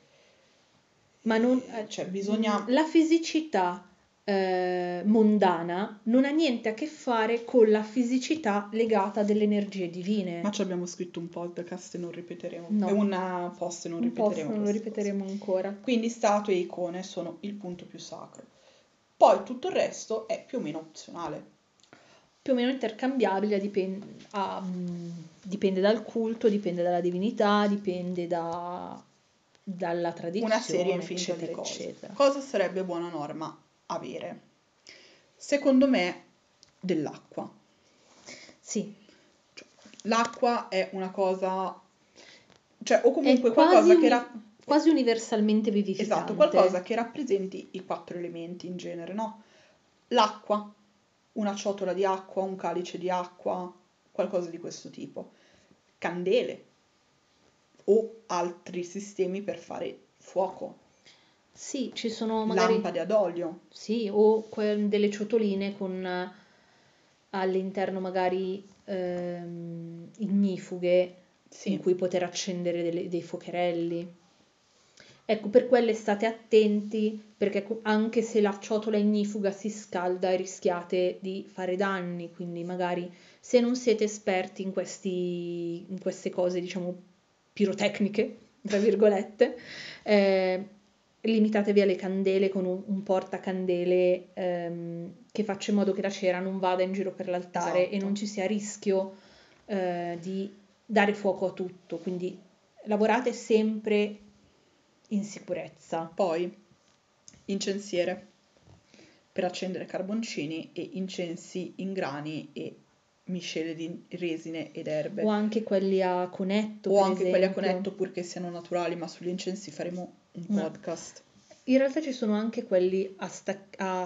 Ma non cioè bisogna la fisicità mondana non ha niente a che fare con la fisicità legata delle energie divine. Ma ci abbiamo scritto un podcast e non ripeteremo. No. Una post e non ripeteremo. Non lo ripeteremo ancora. Quindi statue e icone sono il punto più sacro. Poi tutto il resto è più o meno opzionale. Più o meno intercambiabile, dipende dal culto, dipende dalla divinità, dipende dalla tradizione, una serie infinita di cose. Eccetera. Cosa sarebbe buona norma avere? Secondo me dell'acqua. Sì. Cioè, l'acqua è una cosa, cioè o comunque qualcosa che quasi universalmente vivificante. Esatto, qualcosa che rappresenti i 4 elementi in genere, no? L'acqua, una ciotola di acqua, un calice di acqua, qualcosa di questo tipo. Candele o altri sistemi per fare fuoco. Sì, ci sono magari lampade ad olio. Sì, o delle ciotoline con all'interno magari ignifughe, sì, in cui poter accendere dei fuocherelli. Ecco, per quelle state attenti, perché anche se la ciotola ignifuga si scalda rischiate di fare danni, quindi magari se non siete esperti in queste cose, diciamo, pirotecniche, tra virgolette, limitatevi alle candele con un portacandele che faccia in modo che la cera non vada in giro per l'altare, esatto, e non ci sia rischio di dare fuoco a tutto, quindi lavorate sempre in sicurezza. Poi incensiere per accendere carboncini e incensi in grani e miscele di resine ed erbe, o anche quelli a conetto, o anche quelli a conetto, purché siano naturali, ma sugli incensi faremo un podcast. In realtà ci sono anche quelli a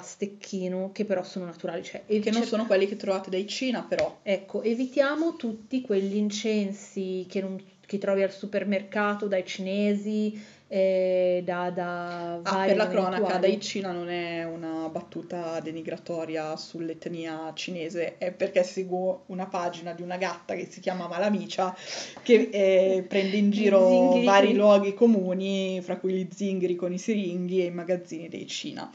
stecchino che però sono naturali, cioè che non sono quelli che trovate dai Cina, però ecco, evitiamo tutti quegli incensi che trovi al supermercato dai cinesi, per la cronaca, dai Cina non è una battuta denigratoria sull'etnia cinese, è perché seguo una pagina di una gatta che si chiama Malamicia che prende in giro vari luoghi comuni, fra cui gli zingari con i siringhi e i magazzini dei Cina.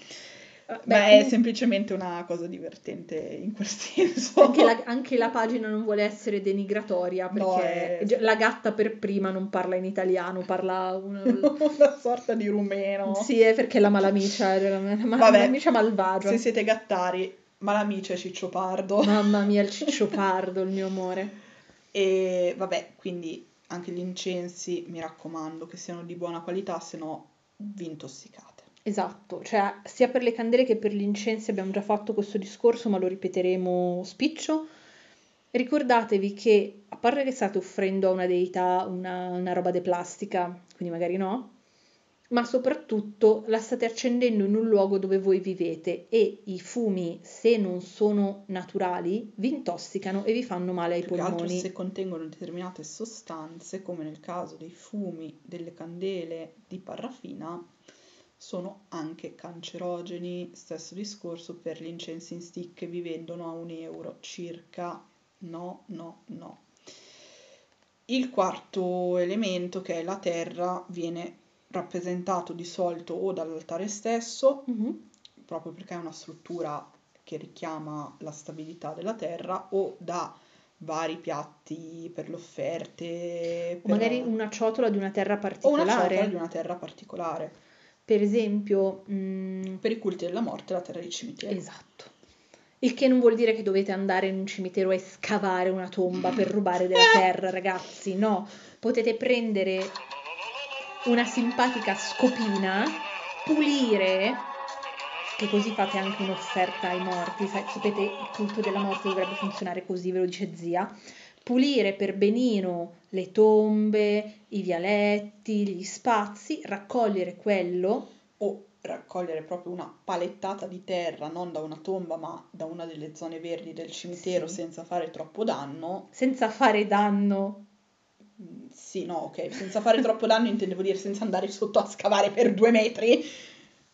Ma è semplicemente una cosa divertente in quel senso. Anche la pagina non vuole essere denigratoria, perché no, la gatta per prima non parla in italiano, parla una sorta di rumeno. Sì, è perché la Malamicia era Malamicia malvagia. Se siete gattari, Malamicia e Cicciopardo. Mamma mia, il Cicciopardo, il mio amore. E vabbè, quindi anche gli incensi, mi raccomando, che siano di buona qualità, se no vi intossicate. Esatto, cioè sia per le candele che per gli incensi abbiamo già fatto questo discorso, ma lo ripeteremo spiccio. Ricordatevi che, a parte che state offrendo a una deità una roba de plastica, quindi magari no, ma soprattutto la state accendendo in un luogo dove voi vivete e i fumi, se non sono naturali, vi intossicano e vi fanno male ai polmoni. Altro se contengono determinate sostanze, come nel caso dei fumi, delle candele di paraffina, sono anche cancerogeni. Stesso discorso per gli incensi in stick che vi vendono a €1 circa. No. Il quarto elemento, che è la terra, viene rappresentato di solito o dall'altare stesso, proprio perché è una struttura che richiama la stabilità della terra, o da vari piatti per le offerte. O magari una ciotola di una terra particolare. O una ciotola di una terra particolare. Per esempio, per i culti della morte, la terra di cimitero. Esatto. Il che non vuol dire che dovete andare in un cimitero e scavare una tomba per rubare della terra, ragazzi. No, potete prendere una simpatica scopina, pulire che così fate anche un'offerta ai morti. Sapete, il culto della morte dovrebbe funzionare così, ve lo dice zia. Pulire per benino le tombe, i vialetti, gli spazi, raccogliere quello o raccogliere proprio una palettata di terra, non da una tomba ma da una delle zone verdi del cimitero, sì, senza fare troppo danno. Senza fare danno? Sì, no, ok, senza fare troppo danno intendevo dire senza andare sotto a scavare per 2 metri.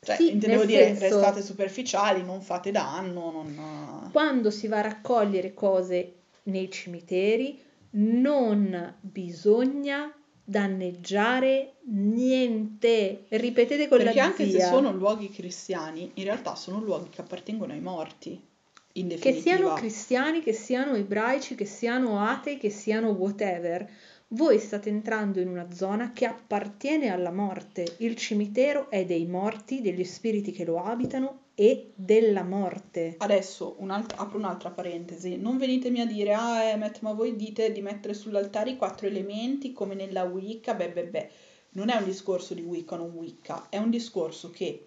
Cioè, sì, intendevo dire, senso, restate superficiali, non fate danno, non... Quando si va a raccogliere cose nei cimiteri non bisogna danneggiare niente, ripetete con perché la zia. Perché anche se sono luoghi cristiani, in realtà sono luoghi che appartengono ai morti, in definitiva. Che siano cristiani, che siano ebraici, che siano atei, che siano whatever, voi state entrando in una zona che appartiene alla morte. Il cimitero è dei morti, degli spiriti che lo abitano e della morte. Adesso apro un'altra parentesi, non venitemi a dire ah Emmet, ma voi dite di mettere sull'altare i 4 elementi come nella Wicca, non è un discorso di Wicca o non Wicca, è un discorso che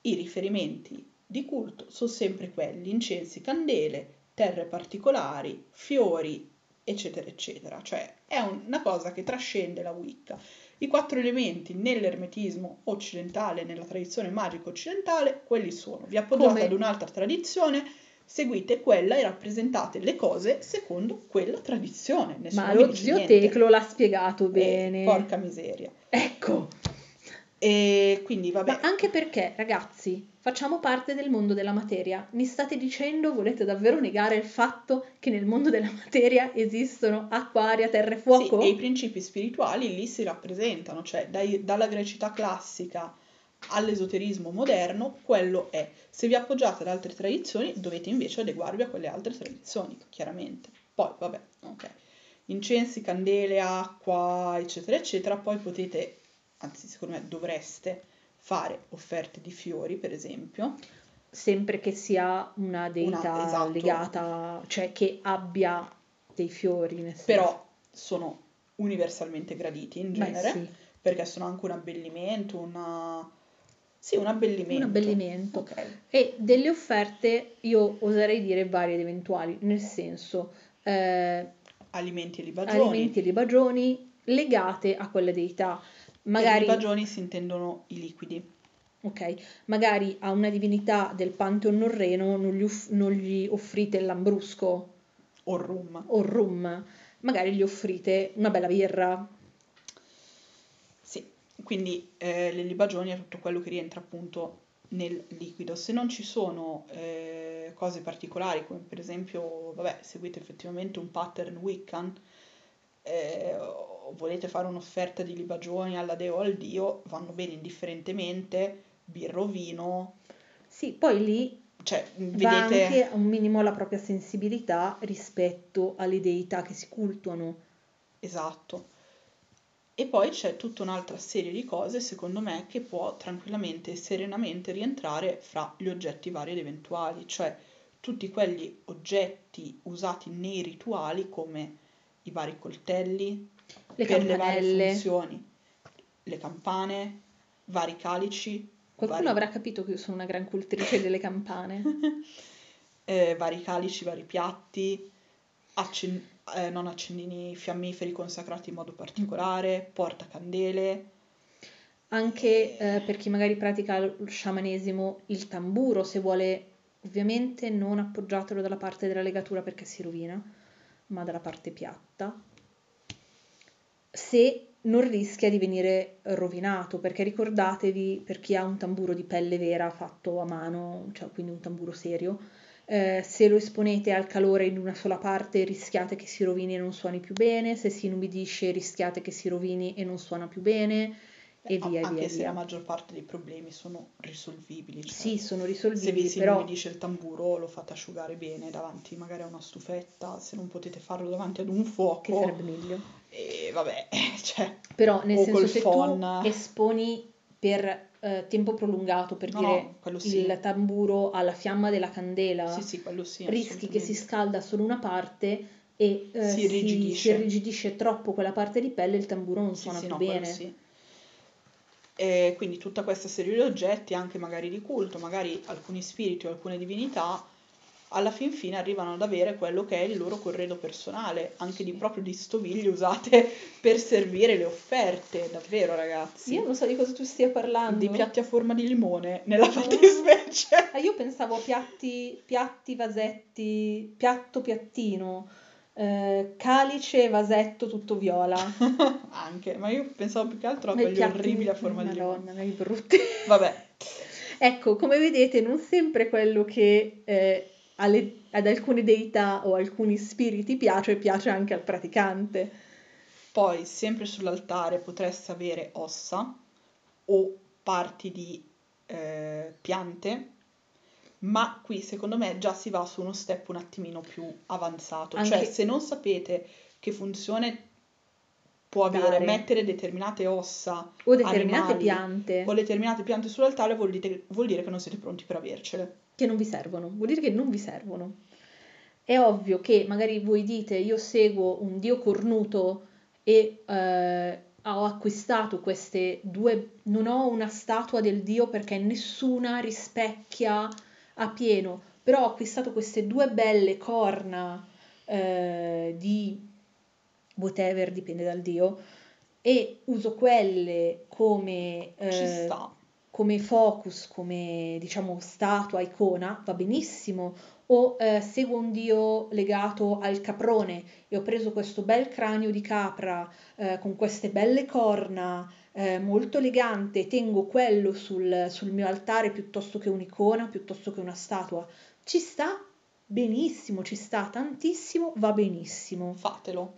i riferimenti di culto sono sempre quelli, incensi, candele, terre particolari, fiori, eccetera eccetera, cioè è una cosa che trascende la Wicca. I 4 elementi nell'ermetismo occidentale, nella tradizione magica occidentale, quelli sono. Vi appoggiate ad un'altra tradizione, seguite quella e rappresentate le cose secondo quella tradizione. Nessuno ma lo zio Teclo l'ha spiegato bene. Porca miseria. Ecco. E quindi vabbè. Ma anche perché, ragazzi, facciamo parte del mondo della materia. Mi state dicendo, volete davvero negare il fatto che nel mondo della materia esistono acqua, aria, terra e fuoco? Sì, e i principi spirituali lì si rappresentano, cioè dalla grecità classica all'esoterismo moderno, quello è. Se vi appoggiate ad altre tradizioni, dovete invece adeguarvi a quelle altre tradizioni, chiaramente. Poi, vabbè, ok. Incensi, candele, acqua, eccetera, eccetera, poi potete... anzi secondo me dovreste fare offerte di fiori, per esempio, sempre che sia una deità esatto, legata, cioè che abbia dei fiori nel senso. Però sono universalmente graditi in genere, sì, perché sono anche un abbellimento, un abbellimento. Okay. E delle offerte io oserei dire varie ed eventuali, nel senso alimenti e libagioni legate a quelle deità. Magari, per i bagioni si intendono i liquidi. Ok, magari a una divinità del Pantheon norreno non gli offrite il lambrusco. O rum. Magari gli offrite una bella birra. Sì, quindi le libagioni è tutto quello che rientra appunto nel liquido. Se non ci sono cose particolari, come per esempio, seguite effettivamente un pattern Wiccan, volete fare un'offerta di libagioni alla dea o al dio, vanno bene indifferentemente, birro, vino. Sì, poi lì cioè, va anche un minimo la propria sensibilità rispetto alle deità che si cultuano. Esatto. E poi c'è tutta un'altra serie di cose, secondo me, che può tranquillamente e serenamente rientrare fra gli oggetti vari ed eventuali, cioè tutti quegli oggetti usati nei rituali come i vari coltelli, le varie funzioni, le campane, vari calici. Avrà capito che io sono una gran cultrice delle campane. Vari calici, vari piatti, accendini fiammiferi consacrati in modo particolare, portacandele. Anche per chi magari pratica lo sciamanesimo, il tamburo, se vuole, ovviamente non appoggiatelo dalla parte della legatura perché si rovina, ma dalla parte piatta, se non rischia di venire rovinato, perché ricordatevi, per chi ha un tamburo di pelle vera fatto a mano, cioè quindi un tamburo serio, se lo esponete al calore in una sola parte rischiate che si rovini e non suoni più bene, se si inumidisce rischiate che si rovini e non suona più bene, e via. La maggior parte dei problemi sono risolvibili. Cioè, sì, sono risolvibili, se vi si inumidisce il tamburo lo fate asciugare bene davanti magari a una stufetta, se non potete farlo davanti ad un fuoco. Che sarebbe meglio. Però nel senso, se tu esponi per tempo prolungato, per il tamburo alla fiamma della candela, rischi che si scalda solo una parte e si irrigidisce troppo quella parte di pelle, il tamburo non suona più bene. E quindi tutta questa serie di oggetti, anche magari di culto, magari alcuni spiriti o alcune divinità, alla fin fine arrivano ad avere quello che è il loro corredo personale, anche di proprio di stoviglie usate per servire le offerte, davvero ragazzi. Io non so di cosa tu stia parlando. Di piatti a forma di limone, nella fattispecie. Io pensavo a piatti, vasetti, piatto, piattino, calice, vasetto, tutto viola. Anche, ma io pensavo più che altro a quelli orribili a forma di limone. Madonna, i brutti. Vabbè. Ecco, come vedete, non sempre quello che... ad alcune deità o alcuni spiriti piace anche al praticante. Poi sempre sull'altare potreste avere ossa o parti di piante, ma qui secondo me già si va su uno step un attimino più avanzato, anche... cioè se non sapete che funzione può avere mettere determinate ossa o determinate animali, piante o determinate piante sull'altare, vuol dire che non siete pronti per avercele, che non vi servono, vuol dire che non vi servono. È ovvio che magari voi dite io seguo un dio cornuto e ho acquistato queste due, non ho una statua del dio perché nessuna rispecchia a pieno, però ho acquistato queste due belle corna di whatever, dipende dal dio, e uso quelle come... ci sta. Come focus, come diciamo statua, icona, va benissimo. O seguo un dio legato al caprone e ho preso questo bel cranio di capra con queste belle corna, molto elegante, tengo quello sul mio altare piuttosto che un'icona, piuttosto che una statua. Ci sta benissimo, ci sta tantissimo, va benissimo. Fatelo.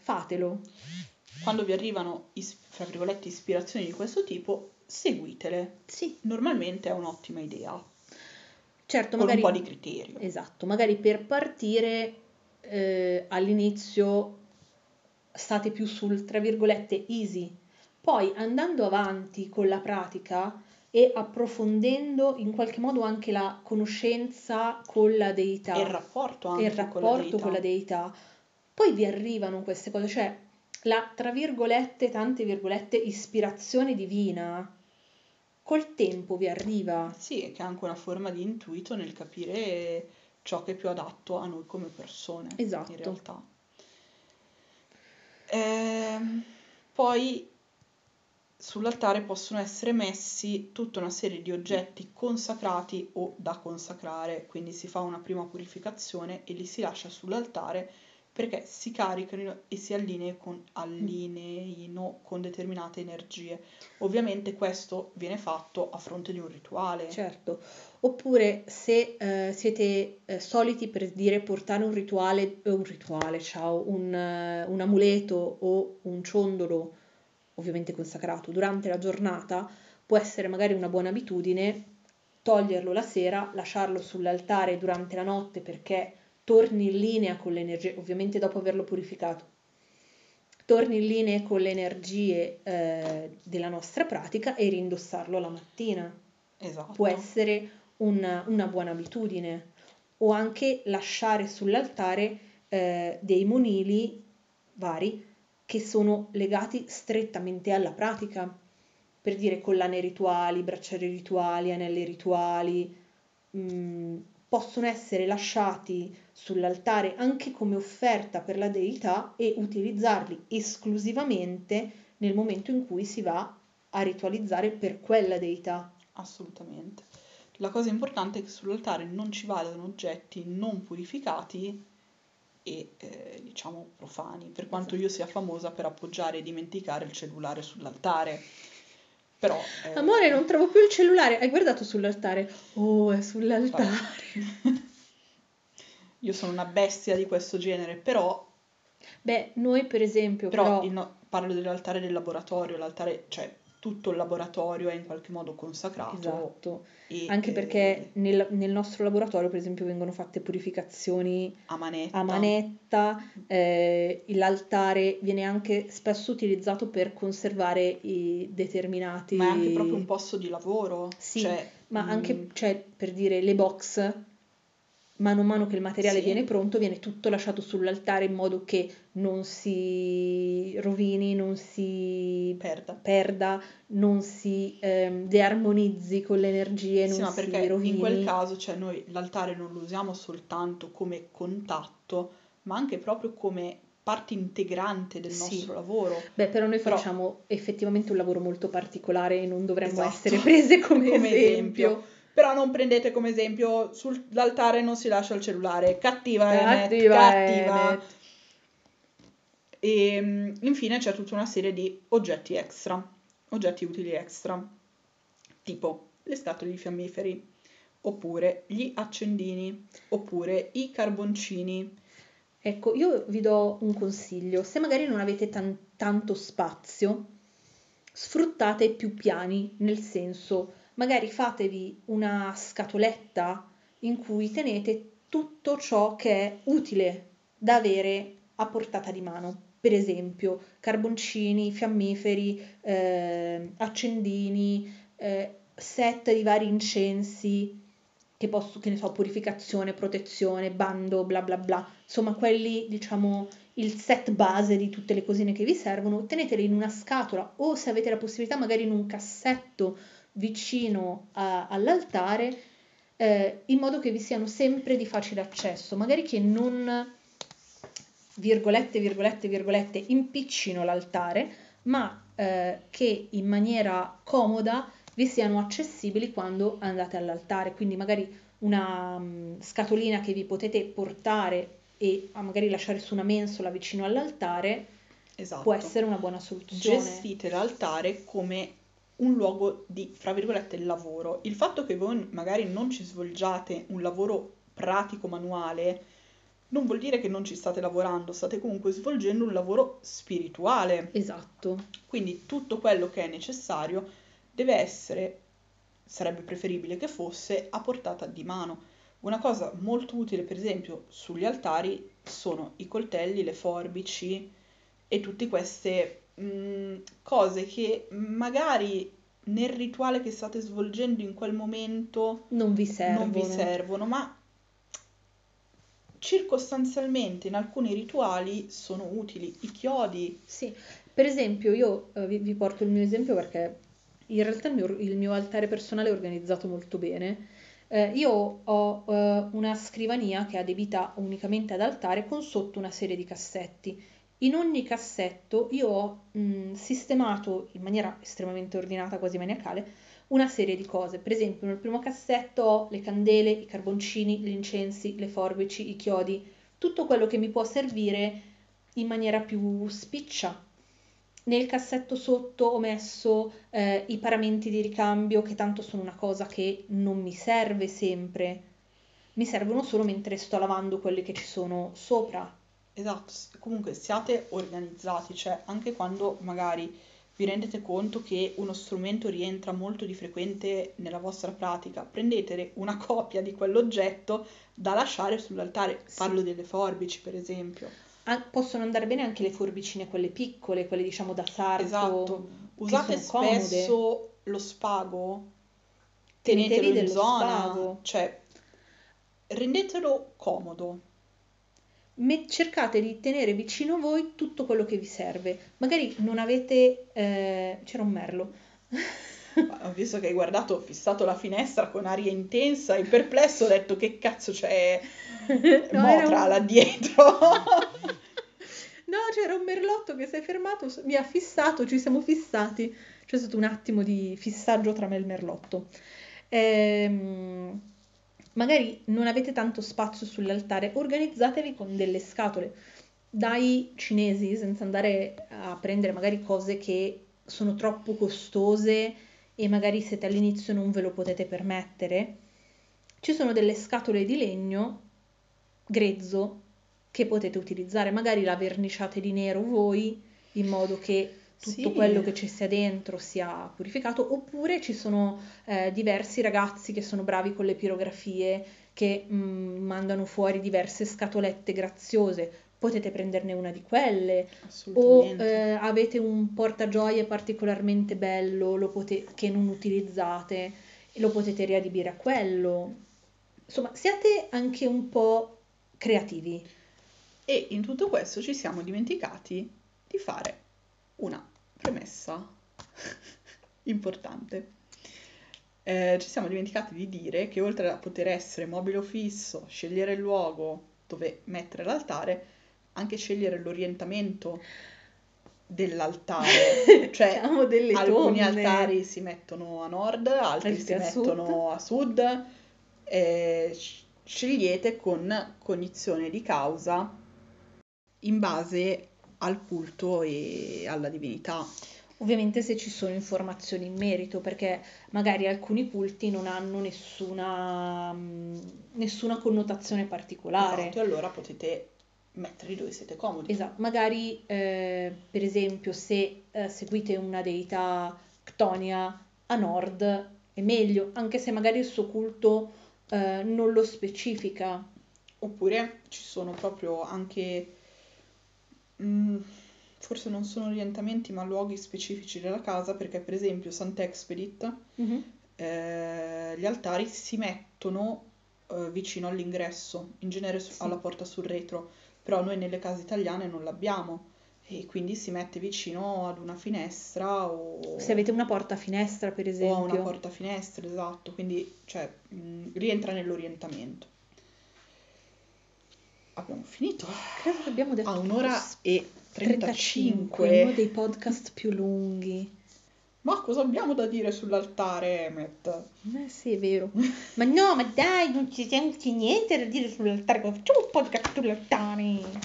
Quando vi arrivano, fra virgolette, ispirazioni di questo tipo... seguitele, sì, normalmente è un'ottima idea, certo, con magari un po' di criterio, esatto, magari per partire all'inizio state più sul, tra virgolette, easy, poi andando avanti con la pratica e approfondendo in qualche modo anche la conoscenza con la deità e il rapporto anche con la deità, poi vi arrivano queste cose, cioè la, tra virgolette, tante virgolette, ispirazione divina col tempo vi arriva. Sì, che è anche una forma di intuito nel capire ciò che è più adatto a noi come persone. Esatto. In realtà. Poi sull'altare possono essere messi tutta una serie di oggetti consacrati o da consacrare, quindi si fa una prima purificazione e li si lascia sull'altare perché si caricano e si allineino con determinate energie. Ovviamente questo viene fatto a fronte di un rituale. Certo, oppure se siete soliti, per dire, portare un amuleto o un ciondolo, ovviamente consacrato, durante la giornata, può essere magari una buona abitudine toglierlo la sera, lasciarlo sull'altare durante la notte perché... torni in linea con le energie, ovviamente dopo averlo purificato, torni in linea con le energie della nostra pratica e rindossarlo la mattina. Esatto. Può essere una buona abitudine. O anche lasciare sull'altare dei monili vari che sono legati strettamente alla pratica, per dire collane rituali, bracciali rituali, anelli rituali, possono essere lasciati sull'altare anche come offerta per la deità e utilizzarli esclusivamente nel momento in cui si va a ritualizzare per quella deità. Assolutamente. La cosa importante è che sull'altare non ci vadano oggetti non purificati e diciamo profani, per quanto io sia famosa per appoggiare e dimenticare il cellulare sull'altare. Però, amore, non trovo più il cellulare. Hai guardato sull'altare? Oh, è sull'altare. Io sono una bestia di questo genere, però... Beh, noi per esempio... Parlo dell'altare del laboratorio, l'altare, cioè tutto il laboratorio è in qualche modo consacrato. Esatto, e, anche perché nel nostro laboratorio, per esempio, vengono fatte purificazioni a manetta. L'altare viene anche spesso utilizzato per conservare i determinati... Ma è anche proprio un posto di lavoro. Sì, cioè, ma anche, cioè, per dire, le box mano a mano che il materiale viene pronto, viene tutto lasciato sull'altare in modo che non si rovini, non si perda, non si dearmonizzi con le energie, non si rovini. Sì, perché in quel caso, cioè, noi l'altare non lo usiamo soltanto come contatto, ma anche proprio come parte integrante del nostro lavoro. Beh, però noi facciamo effettivamente un lavoro molto particolare e non dovremmo essere prese come esempio. Però non prendete come esempio, sull'altare non si lascia il cellulare, cattiva Emmet. E infine c'è tutta una serie di oggetti utili extra, tipo le scatole di fiammiferi, oppure gli accendini, oppure i carboncini. Ecco, io vi do un consiglio: se magari non avete tanto spazio, sfruttate più piani, nel senso, magari fatevi una scatoletta in cui tenete tutto ciò che è utile da avere a portata di mano. Per esempio, carboncini, fiammiferi, accendini, set di vari incensi, che ne so, purificazione, protezione, bando, bla bla bla. Insomma, quelli, diciamo, il set base di tutte le cosine che vi servono, teneteli in una scatola o, se avete la possibilità, magari in un cassetto vicino all'altare, in modo che vi siano sempre di facile accesso, magari che non virgolette impiccino l'altare, ma che in maniera comoda vi siano accessibili quando andate all'altare. Quindi magari una scatolina che vi potete portare e magari lasciare su una mensola vicino all'altare, può essere una buona soluzione. Gestite l'altare come un luogo di, fra virgolette, lavoro. Il fatto che voi magari non ci svolgiate un lavoro pratico manuale non vuol dire che non ci state lavorando, state comunque svolgendo un lavoro spirituale. Esatto. Quindi tutto quello che è necessario deve essere, sarebbe preferibile che fosse, a portata di mano. Una cosa molto utile, per esempio, sugli altari sono i coltelli, le forbici e tutte queste cose che magari nel rituale che state svolgendo in quel momento non vi servono, ma circostanzialmente in alcuni rituali sono utili. I chiodi. Sì, per esempio io vi porto il mio esempio perché in realtà il mio altare personale è organizzato molto bene. Io ho una scrivania che è adibita unicamente ad altare con sotto una serie di cassetti. In ogni cassetto io ho sistemato in maniera estremamente ordinata, quasi maniacale, una serie di cose. Per esempio, nel primo cassetto ho le candele, i carboncini, gli incensi, le forbici, i chiodi, tutto quello che mi può servire in maniera più spiccia. Nel cassetto sotto ho messo i paramenti di ricambio, che tanto sono una cosa che non mi serve sempre. Mi servono solo mentre sto lavando quelli che ci sono sopra. Esatto, comunque siate organizzati, cioè anche quando magari vi rendete conto che uno strumento rientra molto di frequente nella vostra pratica, prendete una copia di quell'oggetto da lasciare sull'altare. Parlo delle forbici, per esempio. Possono andare bene anche le forbicine, quelle piccole, quelle diciamo da sarto. Esatto, usate spesso lo spago, tenetelo in zona, spago. Cioè rendetelo comodo. Cercate di tenere vicino a voi tutto quello che vi serve. Magari non avete... c'era un merlo. Ho visto che hai fissato la finestra con aria intensa e perplesso, ho detto che cazzo c'è Motra là dietro. No, c'era un merlotto che si è fermato, mi ha fissato, ci siamo fissati. C'è stato un attimo di fissaggio tra me e il merlotto. Magari non avete tanto spazio sull'altare, organizzatevi con delle scatole dai cinesi, senza andare a prendere magari cose che sono troppo costose e magari siete all'inizio non ve lo potete permettere. Ci sono delle scatole di legno grezzo che potete utilizzare, magari la verniciate di nero voi in modo che tutto quello che ci sia dentro sia purificato, oppure ci sono diversi ragazzi che sono bravi con le pirografie, che mandano fuori diverse scatolette graziose, potete prenderne una di quelle, o avete un portagioie particolarmente bello che non utilizzate, lo potete riadibire a quello. Insomma, siate anche un po' creativi. E in tutto questo ci siamo dimenticati di fare una premessa importante. Ci siamo dimenticati di dire che oltre a poter essere mobile o fisso, scegliere il luogo dove mettere l'altare, anche scegliere l'orientamento dell'altare, cioè siamo delle alcuni donne. Altari si mettono a nord, altri si mettono a sud. Scegliete con cognizione di causa in base al culto e alla divinità. Ovviamente se ci sono informazioni in merito, perché magari alcuni culti non hanno nessuna connotazione particolare. Esatto, allora potete metterli dove siete comodi. Esatto, magari per esempio se seguite una deità ctonia a nord è meglio, anche se magari il suo culto non lo specifica. Oppure ci sono proprio anche forse non sono orientamenti ma luoghi specifici della casa, perché per esempio Sant'Expedit gli altari si mettono vicino all'ingresso, in genere alla porta sul retro, però noi nelle case italiane non l'abbiamo e quindi si mette vicino ad una finestra o... Se avete una porta a finestra, per esempio. O una porta a finestra, esatto, quindi cioè, rientra nell'orientamento. Abbiamo finito. Credo che abbiamo detto... A un'ora e 35. Uno dei podcast più lunghi. Ma cosa abbiamo da dire sull'altare, Emmet? Sì, è vero. Ma no, ma dai, non ci siamo niente da dire sull'altare. Facciamo un podcast sull'altare.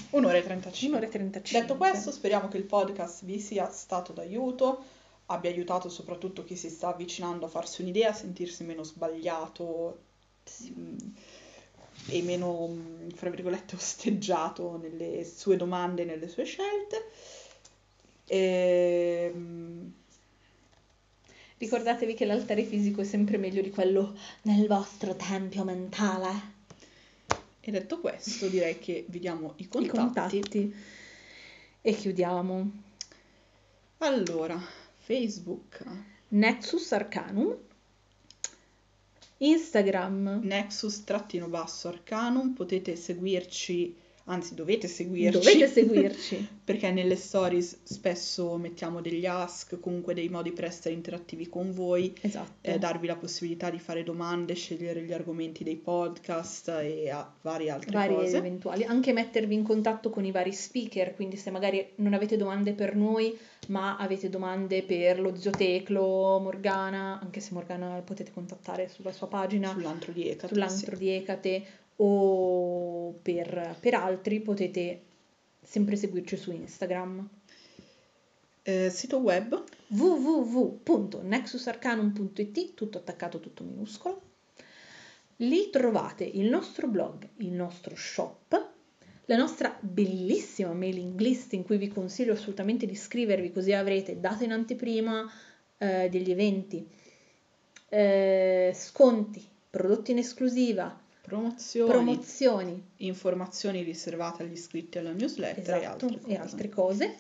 Un'ora e 35. Un'ora e 35. Detto questo, speriamo che il podcast vi sia stato d'aiuto, abbia aiutato soprattutto chi si sta avvicinando a farsi un'idea, a sentirsi meno sbagliato e meno, fra virgolette, osteggiato nelle sue domande, nelle sue scelte. Ricordatevi che l'altare fisico è sempre meglio di quello nel vostro tempio mentale. E detto questo, direi che vi diamo i contatti e chiudiamo. Allora, Facebook Nexus Arcanum, Instagram Nexus_Arcanum, potete seguirci, anzi dovete seguirci perché nelle stories spesso mettiamo degli ask, comunque dei modi per essere interattivi con voi. Esatto. Darvi la possibilità di fare domande, scegliere gli argomenti dei podcast e varie cose eventuali, anche mettervi in contatto con i vari speaker, quindi se magari non avete domande per noi ma avete domande per lo zio Teclo, Morgana, anche se Morgana potete contattare sulla sua pagina sull'antro di Ecate. O per altri potete sempre seguirci su Instagram. Sito web www.nexusarcanum.it, tutto attaccato, tutto minuscolo. Lì trovate il nostro blog, il nostro shop, la nostra bellissima mailing list in cui vi consiglio assolutamente di iscrivervi, così avrete date in anteprima degli eventi, sconti, prodotti in esclusiva, Promozioni, informazioni riservate agli iscritti alla newsletter. Esatto, e altre cose.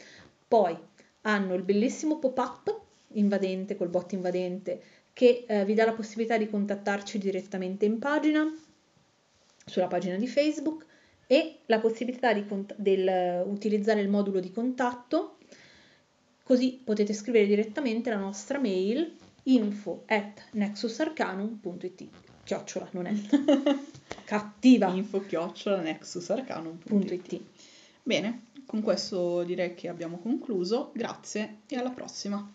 Poi hanno il bellissimo pop-up invadente, col bot invadente, che vi dà la possibilità di contattarci direttamente in pagina, sulla pagina di Facebook, e la possibilità di utilizzare il modulo di contatto, così potete scrivere direttamente la nostra mail info@nexusarcanum.it. Chiocciola, non è cattiva. info@nexusarcanum.it. Bene, con questo direi che abbiamo concluso. Grazie e alla prossima.